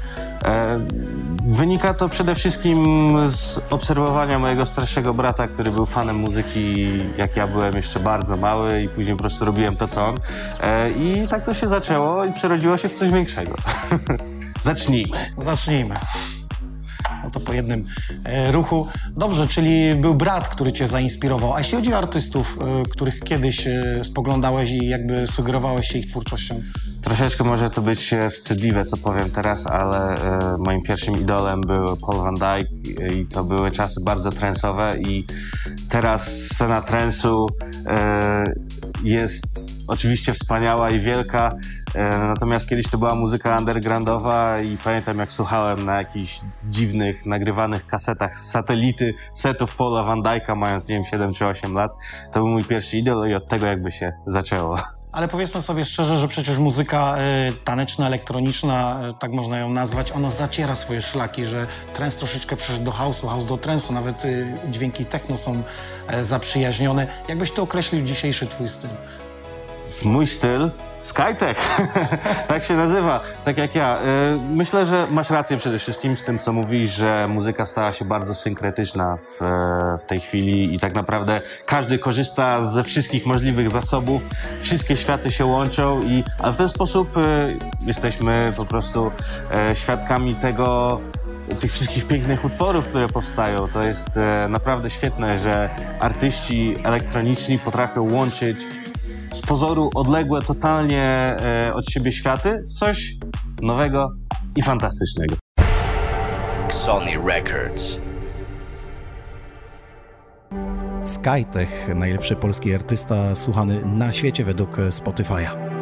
Wynika to przede wszystkim z obserwowania mojego starszego brata, który był fanem muzyki, jak ja byłem jeszcze bardzo mały i później po prostu robiłem to, co on. I tak to się zaczęło i przerodziło się w coś większego. Zacznijmy. No to po jednym ruchu. Dobrze, czyli był brat, który Cię zainspirował. A jeśli chodzi o artystów, których kiedyś spoglądałeś i jakby sugerowałeś się ich twórczością? Troszeczkę może to być wstydliwe, co powiem teraz, ale moim pierwszym idolem był Paul Van Dyk i to były czasy bardzo trance'owe i teraz scena trance'u jest oczywiście wspaniała i wielka, natomiast kiedyś to była muzyka undergroundowa i pamiętam, jak słuchałem na jakichś dziwnych, nagrywanych kasetach z satelity setów Paula Van Dyka, mając, nie wiem, 7 czy 8 lat. To był mój pierwszy idol i od tego jakby się zaczęło. Ale powiedzmy sobie szczerze, że przecież muzyka taneczna, elektroniczna, tak można ją nazwać, ona zaciera swoje szlaki, że trance troszeczkę przeszedł do house'u, house do trance'u, nawet dźwięki techno są zaprzyjaźnione. Jakbyś to określił dzisiejszy Twój styl? Mój styl? Skytech! Tak się nazywa, tak jak ja. Myślę, że masz rację przede wszystkim z tym, co mówisz, że muzyka stała się bardzo synkretyczna w tej chwili i tak naprawdę każdy korzysta ze wszystkich możliwych zasobów, wszystkie światy się łączą, a w ten sposób jesteśmy po prostu świadkami tego, tych wszystkich pięknych utworów, które powstają. To jest naprawdę świetne, że artyści elektroniczni potrafią łączyć z pozoru odległe totalnie od siebie światy w coś nowego i fantastycznego. Ksoni Records. Skytech, najlepszy polski artysta słuchany na świecie według Spotify'a.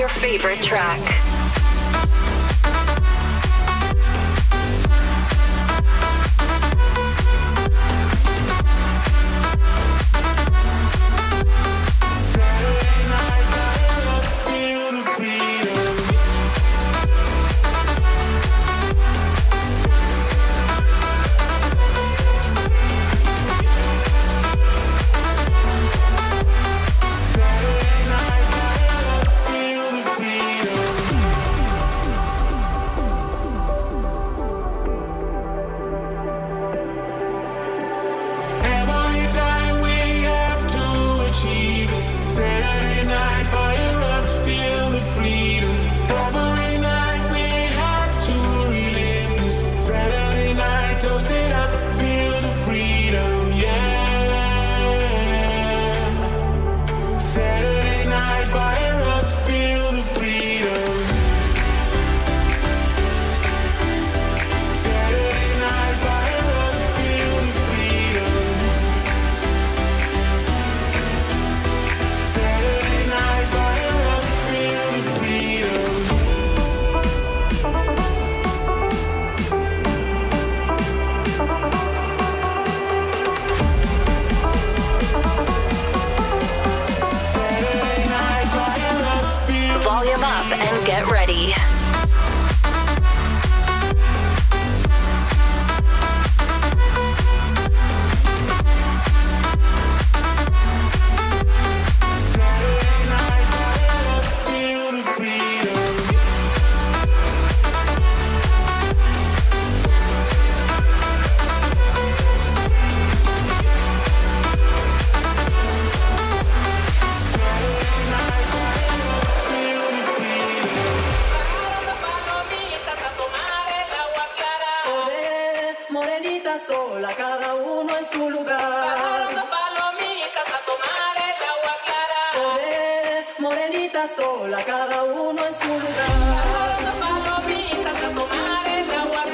Your favorite track. vida sola, cada uno en su lugar. Dos palomitas a tomar el agua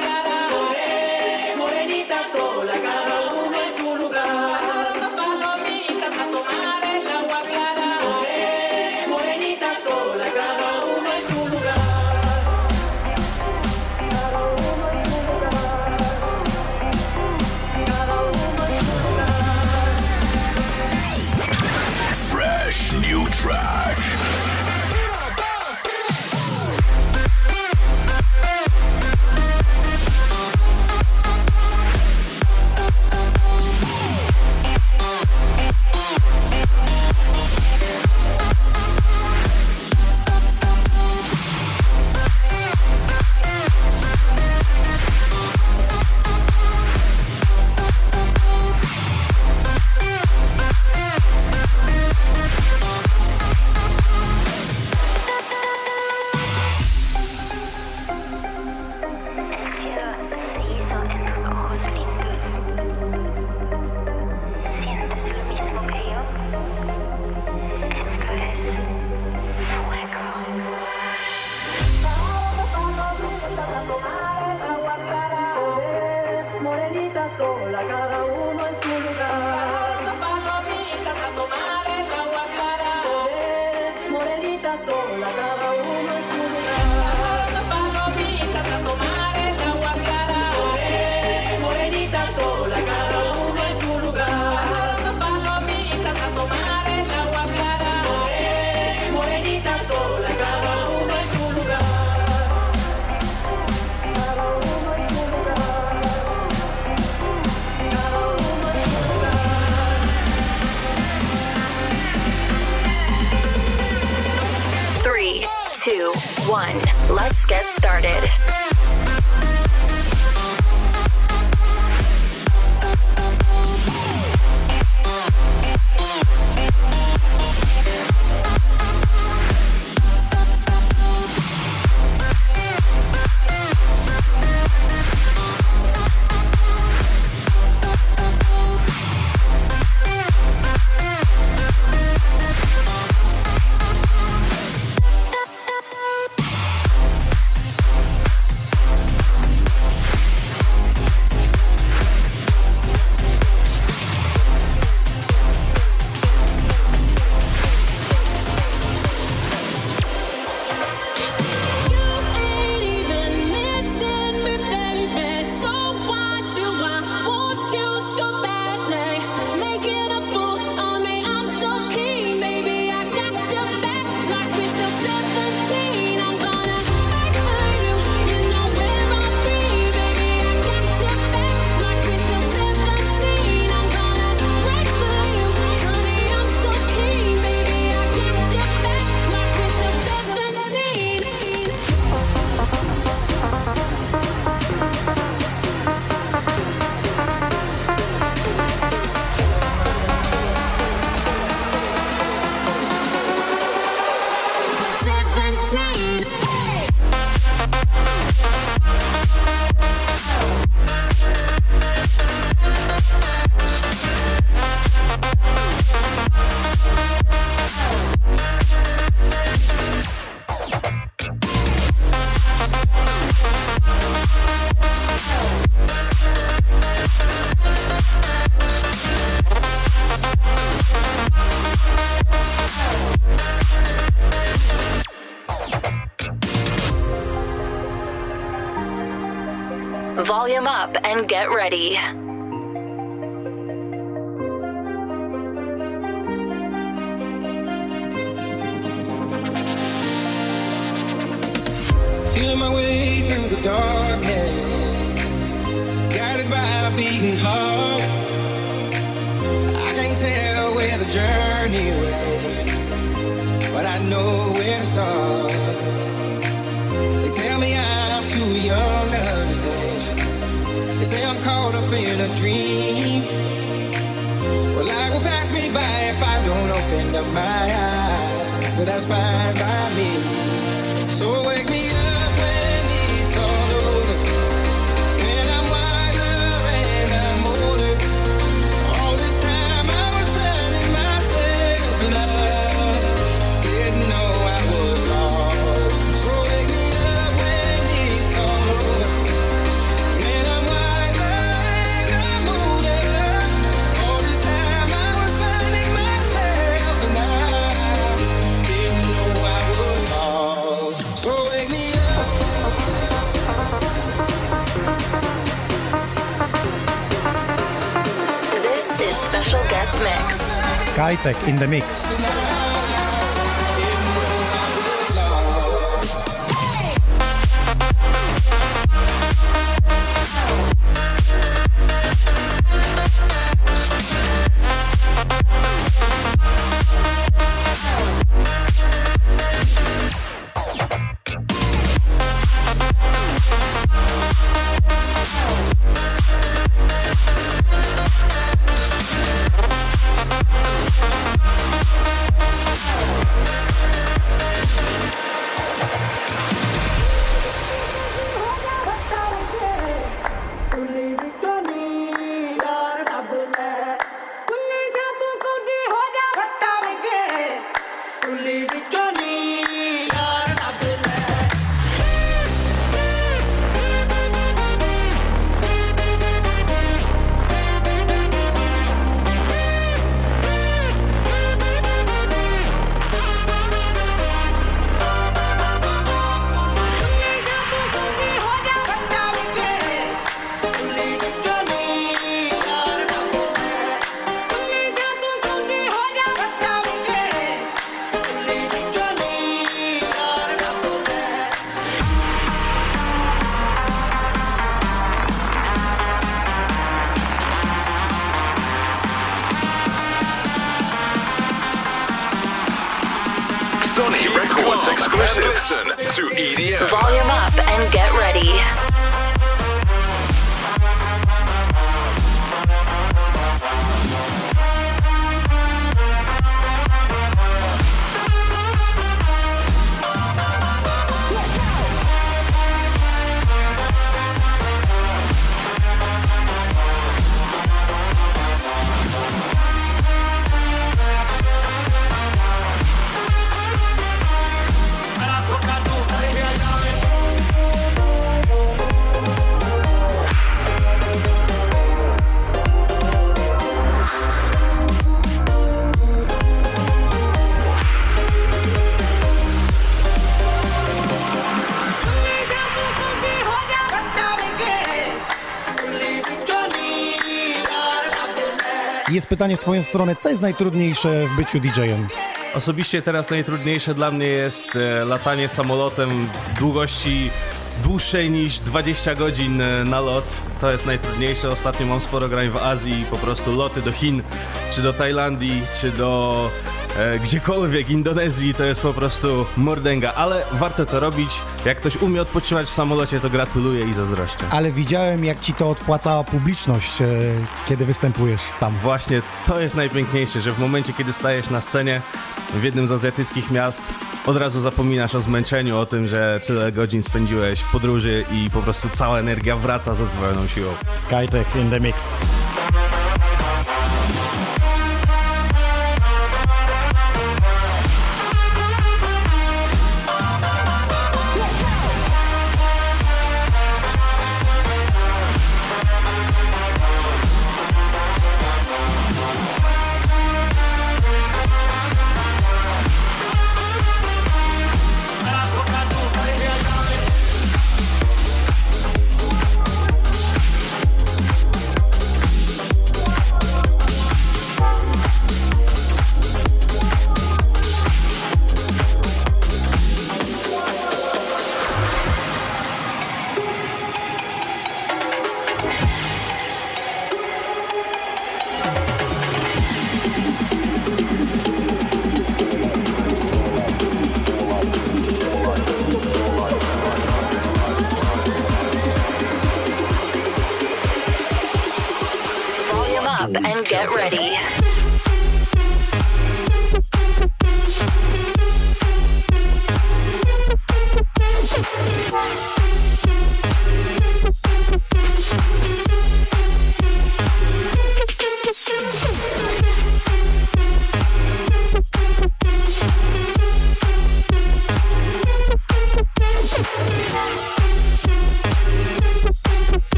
clara. Morenita sola, cada uno en su lugar. Dos palomitas a tomar el agua clara. Morenita sola, cada uno en su lugar. Cada uno en su lugar. Cada uno en su lugar. Fresh new track. Let's get started. Volume up and get ready. Feeling my way through the darkness, guided by a beating heart. I can't tell where the journey will end, but I know where to start. They tell me I'm too young to understand. They say I'm caught up in a dream. Well, life will pass me by if I don't open up my eyes, so that's fine by me. So wake me up when it's all over, when I'm wiser and I'm older. All this time I was finding myself, and I didn't know I was. mix. Skytech in the mix. Ksoni Records exclusive. Listen to EDM. Volume up and get ready. Jest pytanie w twoją stronę, co jest najtrudniejsze w byciu DJ-em? Osobiście teraz najtrudniejsze dla mnie jest latanie samolotem długości dłuższej niż 20 godzin na lot. To jest najtrudniejsze. Ostatnio mam sporo grań w Azji i po prostu loty do Chin, czy do Tajlandii, czy do gdziekolwiek, Indonezji, to jest po prostu mordęga, ale warto to robić. Jak ktoś umie odpoczywać w samolocie, to gratuluję i zazdroszczę. Ale widziałem, jak ci to odpłacała publiczność, kiedy występujesz tam. Właśnie, to jest najpiękniejsze, że w momencie, kiedy stajesz na scenie w jednym z azjatyckich miast, od razu zapominasz o zmęczeniu, o tym, że tyle godzin spędziłeś w podróży i po prostu cała energia wraca ze zdwojoną siłą. Skytech in the mix.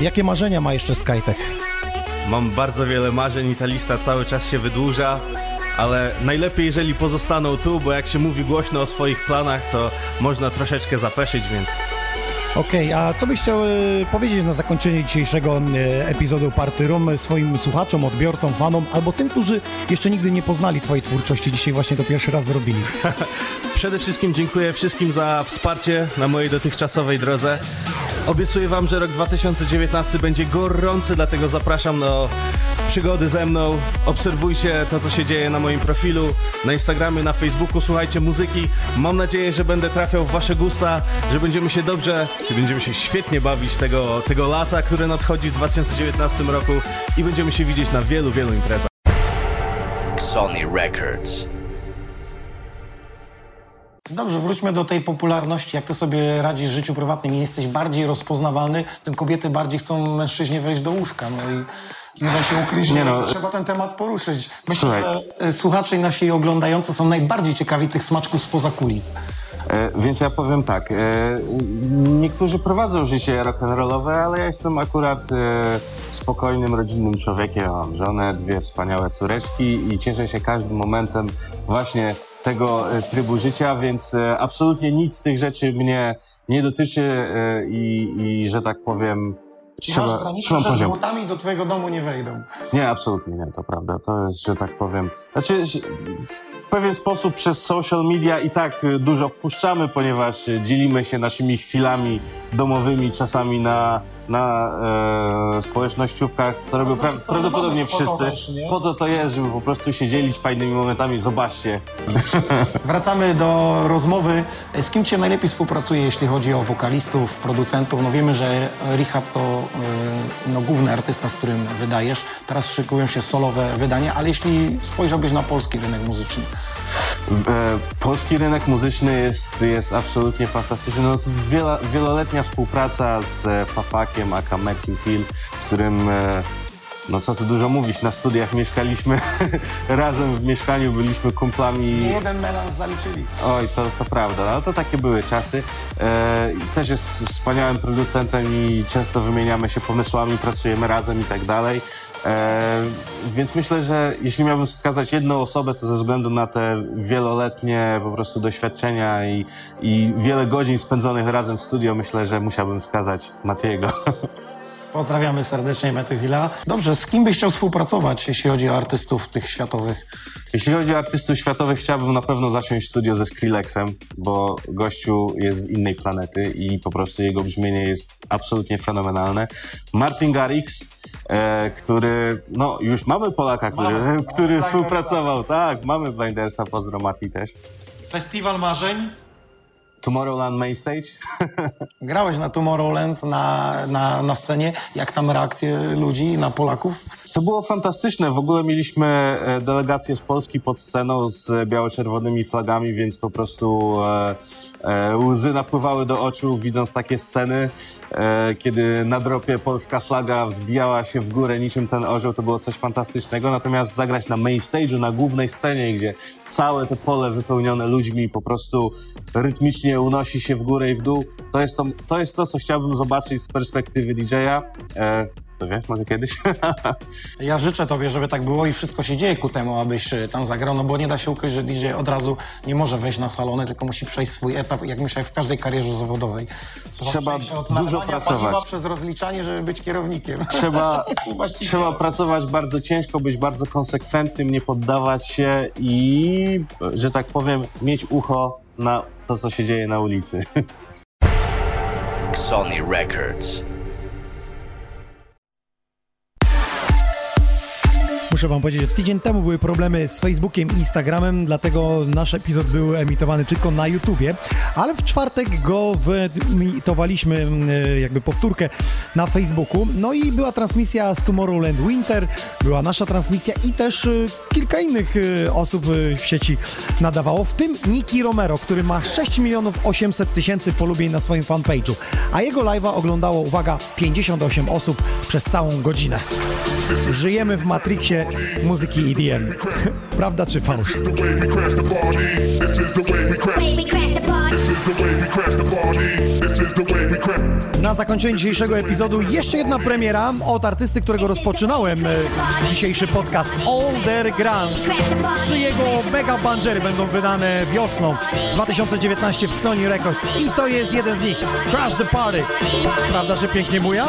Jakie marzenia ma jeszcze Skytech? Mam bardzo wiele marzeń i ta lista cały czas się wydłuża, ale najlepiej, jeżeli pozostaną tu, bo jak się mówi głośno o swoich planach, to można troszeczkę zapeszyć, więc... Okej, a co byś chciał powiedzieć na zakończenie dzisiejszego epizodu Party Room swoim słuchaczom, odbiorcom, fanom, albo tym, którzy jeszcze nigdy nie poznali twojej twórczości, dzisiaj właśnie to pierwszy raz zrobili? Przede wszystkim dziękuję wszystkim za wsparcie na mojej dotychczasowej drodze. Obiecuję wam, że rok 2019 będzie gorący, dlatego zapraszam do przygody ze mną. Obserwujcie to, co się dzieje na moim profilu, na Instagramie, na Facebooku, słuchajcie muzyki. Mam nadzieję, że będę trafiał w wasze gusta, że będziemy się dobrze, że będziemy się świetnie bawić tego lata, które nadchodzi w 2019 roku i będziemy się widzieć na wielu, wielu imprezach. Ksoni Records. Dobrze, wróćmy do tej popularności. Jak ty sobie radzisz w życiu prywatnym? Jesteś bardziej rozpoznawalny, tym kobiety bardziej chcą mężczyźnie wejść do łóżka. No i nie da się ukryć, trzeba ten temat poruszyć. Myślę, że słuchacze nasi oglądający są najbardziej ciekawi tych smaczków spoza kulis. Więc ja powiem tak. Niektórzy prowadzą życie rock'n'rollowe, ale ja jestem akurat spokojnym, rodzinnym człowiekiem. Mam żonę, dwie wspaniałe córeczki i cieszę się każdym momentem właśnie tego trybu życia, więc absolutnie nic z tych rzeczy mnie nie dotyczy i że tak powiem, trzymam poziom. Złotami do twojego domu nie wejdą. Nie, absolutnie nie, to prawda. To jest, że tak powiem, znaczy w pewien sposób przez social media i tak dużo wpuszczamy, ponieważ dzielimy się naszymi chwilami domowymi, czasami na społecznościówkach, co robią prawdopodobnie wszyscy. Po to to jest, żeby po prostu się dzielić fajnymi momentami. Zobaczcie. Wracamy do rozmowy. Z kim cię najlepiej współpracuje, jeśli chodzi o wokalistów, producentów? No wiemy, że Richard to główny artysta, z którym wydajesz. Teraz szykują się solowe wydania, ale jeśli spojrzałbyś na polski rynek muzyczny? Polski rynek muzyczny jest absolutnie fantastyczny. No, wieloletnia współpraca z Fafakiem, aka Matty Wila, z którym, no co tu dużo mówić, na studiach mieszkaliśmy razem w mieszkaniu, byliśmy kumplami. Nie jeden melanż zaliczyli. Oj, to prawda, ale to takie były czasy. Też jest wspaniałym producentem i często wymieniamy się pomysłami, pracujemy razem i tak dalej. Więc myślę, że jeśli miałbym wskazać jedną osobę, to ze względu na te wieloletnie po prostu doświadczenia i wiele godzin spędzonych razem w studio, myślę, że musiałbym wskazać Mattiego. Pozdrawiamy serdecznie Matty Wila. Dobrze, z kim byś chciał współpracować, jeśli chodzi o artystów tych światowych? Jeśli chodzi o artystów światowych, chciałbym na pewno zasiąść w studio ze Skrillexem, bo gościu jest z innej planety i po prostu jego brzmienie jest absolutnie fenomenalne. Martin Garrix, który, no już mamy Polaka, który współpracował. Tak, mamy Blindersa, pozdro Mati też. Festiwal marzeń. Tomorrowland Main Stage. Grałeś na Tomorrowland na scenie. Jak tam reakcje ludzi, na Polaków? To było fantastyczne. W ogóle mieliśmy delegację z Polski pod sceną z biało-czerwonymi flagami, więc po prostu łzy napływały do oczu, widząc takie sceny, kiedy na dropie polska flaga wzbijała się w górę niczym ten orzeł. To było coś fantastycznego. Natomiast zagrać na main stage'u, na głównej scenie, gdzie całe to pole wypełnione ludźmi po prostu rytmicznie unosi się w górę i w dół, to jest to co chciałbym zobaczyć z perspektywy DJ-a. to wiesz, może kiedyś. Ja życzę tobie, żeby tak było i wszystko się dzieje ku temu, abyś tam zagrał, no bo nie da się ukryć, że DJ od razu nie może wejść na salony, tylko musi przejść swój etap, jak myślę, w każdej karierze zawodowej. Słucham, trzeba dużo pracować. Przez rozliczanie, żeby być kierownikiem. Trzeba pracować bardzo ciężko, być bardzo konsekwentnym, nie poddawać się i, że tak powiem, mieć ucho na to, co się dzieje na ulicy. Ksoni Records. Muszę wam powiedzieć, że tydzień temu były problemy z Facebookiem i Instagramem, dlatego nasz epizod był emitowany tylko na YouTubie, ale w czwartek go wyemitowaliśmy, jakby powtórkę, na Facebooku. No i była transmisja z Tomorrowland Winter, była nasza transmisja i też kilka innych osób w sieci nadawało, w tym Nicky Romero, który ma 6 800 000 polubień na swoim fanpage'u, a jego live'a oglądało, uwaga, 58 osób przez całą godzinę. Żyjemy w Matrixie muzyki EDM. Prawda czy fałsz? Na zakończenie dzisiejszego epizodu jeszcze jedna premiera od artysty, którego rozpoczynałem dzisiejszy podcast, Older Grand. 3 jego mega bangery będą wydane wiosną 2019 w Ksoni Records i to jest jeden z nich. Crash the Party. Prawda, że pięknie buja?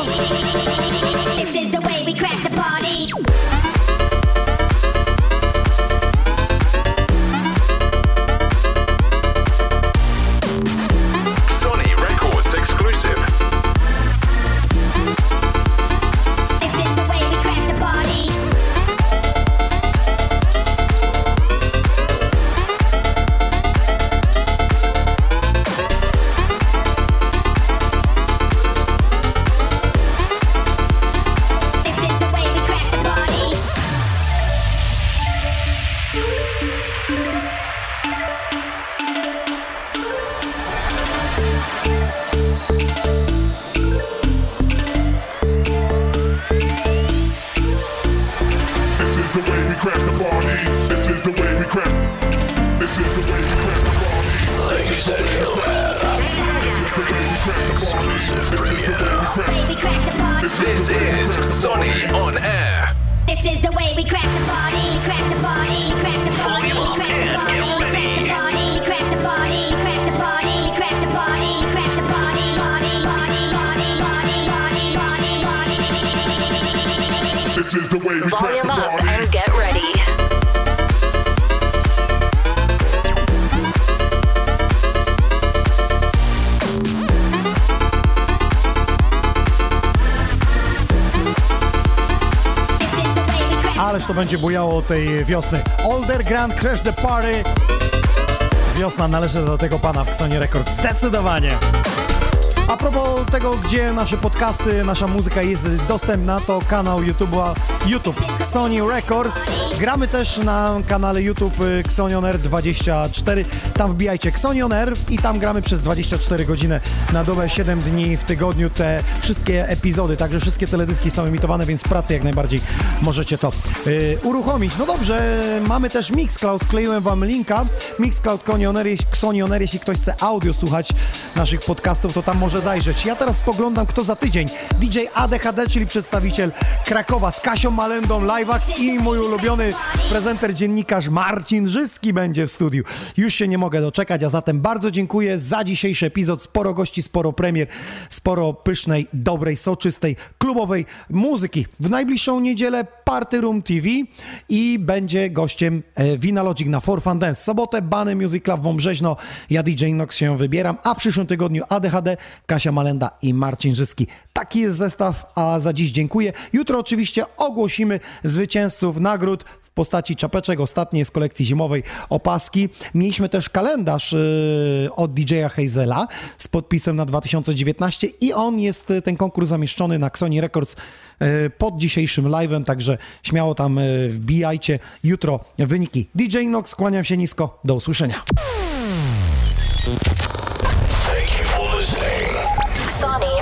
Ależ to będzie bujało tej wiosny. Older Grand, Crash the Party. Wiosna należy do tego pana w Ksoni Records. Zdecydowanie. A propos tego, gdzie nasze podcasty, nasza muzyka jest dostępna, to kanał YouTube'a YouTube Ksoni Records. Gramy też na kanale YouTube Xonioner 24. Tam wbijajcie Xonioner i tam gramy przez 24 godziny na dobę, 7 dni w tygodniu te wszystkie epizody. Także wszystkie teledyski są emitowane, więc w pracy jak najbardziej możecie to uruchomić. No dobrze, mamy też Mixcloud. Wkleiłem wam linka. Mixcloud Xonioner. Jeśli ktoś chce audio słuchać naszych podcastów, to tam może zajrzeć. Ja teraz spoglądam, kto za tydzień. DJ ADHD, czyli przedstawiciel Krakowa z Kasią Malendą Live'ach i mój ulubiony prezenter, dziennikarz Marcin Żyski będzie w studiu. Już się nie mogę doczekać, a zatem bardzo dziękuję za dzisiejszy epizod. Sporo gości, sporo premier, sporo pysznej, dobrej, soczystej, klubowej muzyki. W najbliższą niedzielę Party Room TV i będzie gościem Vinalogic na For Fun Dance. W sobotę Bany Club Wabrzezno, ja DJ Nox się wybieram, a w przyszłym tygodniu ADHD, Kasia Malenda i Marcin Żyski. Taki jest zestaw, a za dziś dziękuję. Jutro oczywiście ogłosimy zwycięzców nagród w postaci czapeczek, ostatniej z kolekcji zimowej opaski. Mieliśmy też kalendarz od DJ-a Hazela z podpisem na 2019 i on jest, ten konkurs, zamieszczony na Ksoni Records pod dzisiejszym live'em, także śmiało tam wbijajcie jutro wyniki. DJ Nox, kłaniam się nisko, do usłyszenia. Thank you for listening. Ksoni.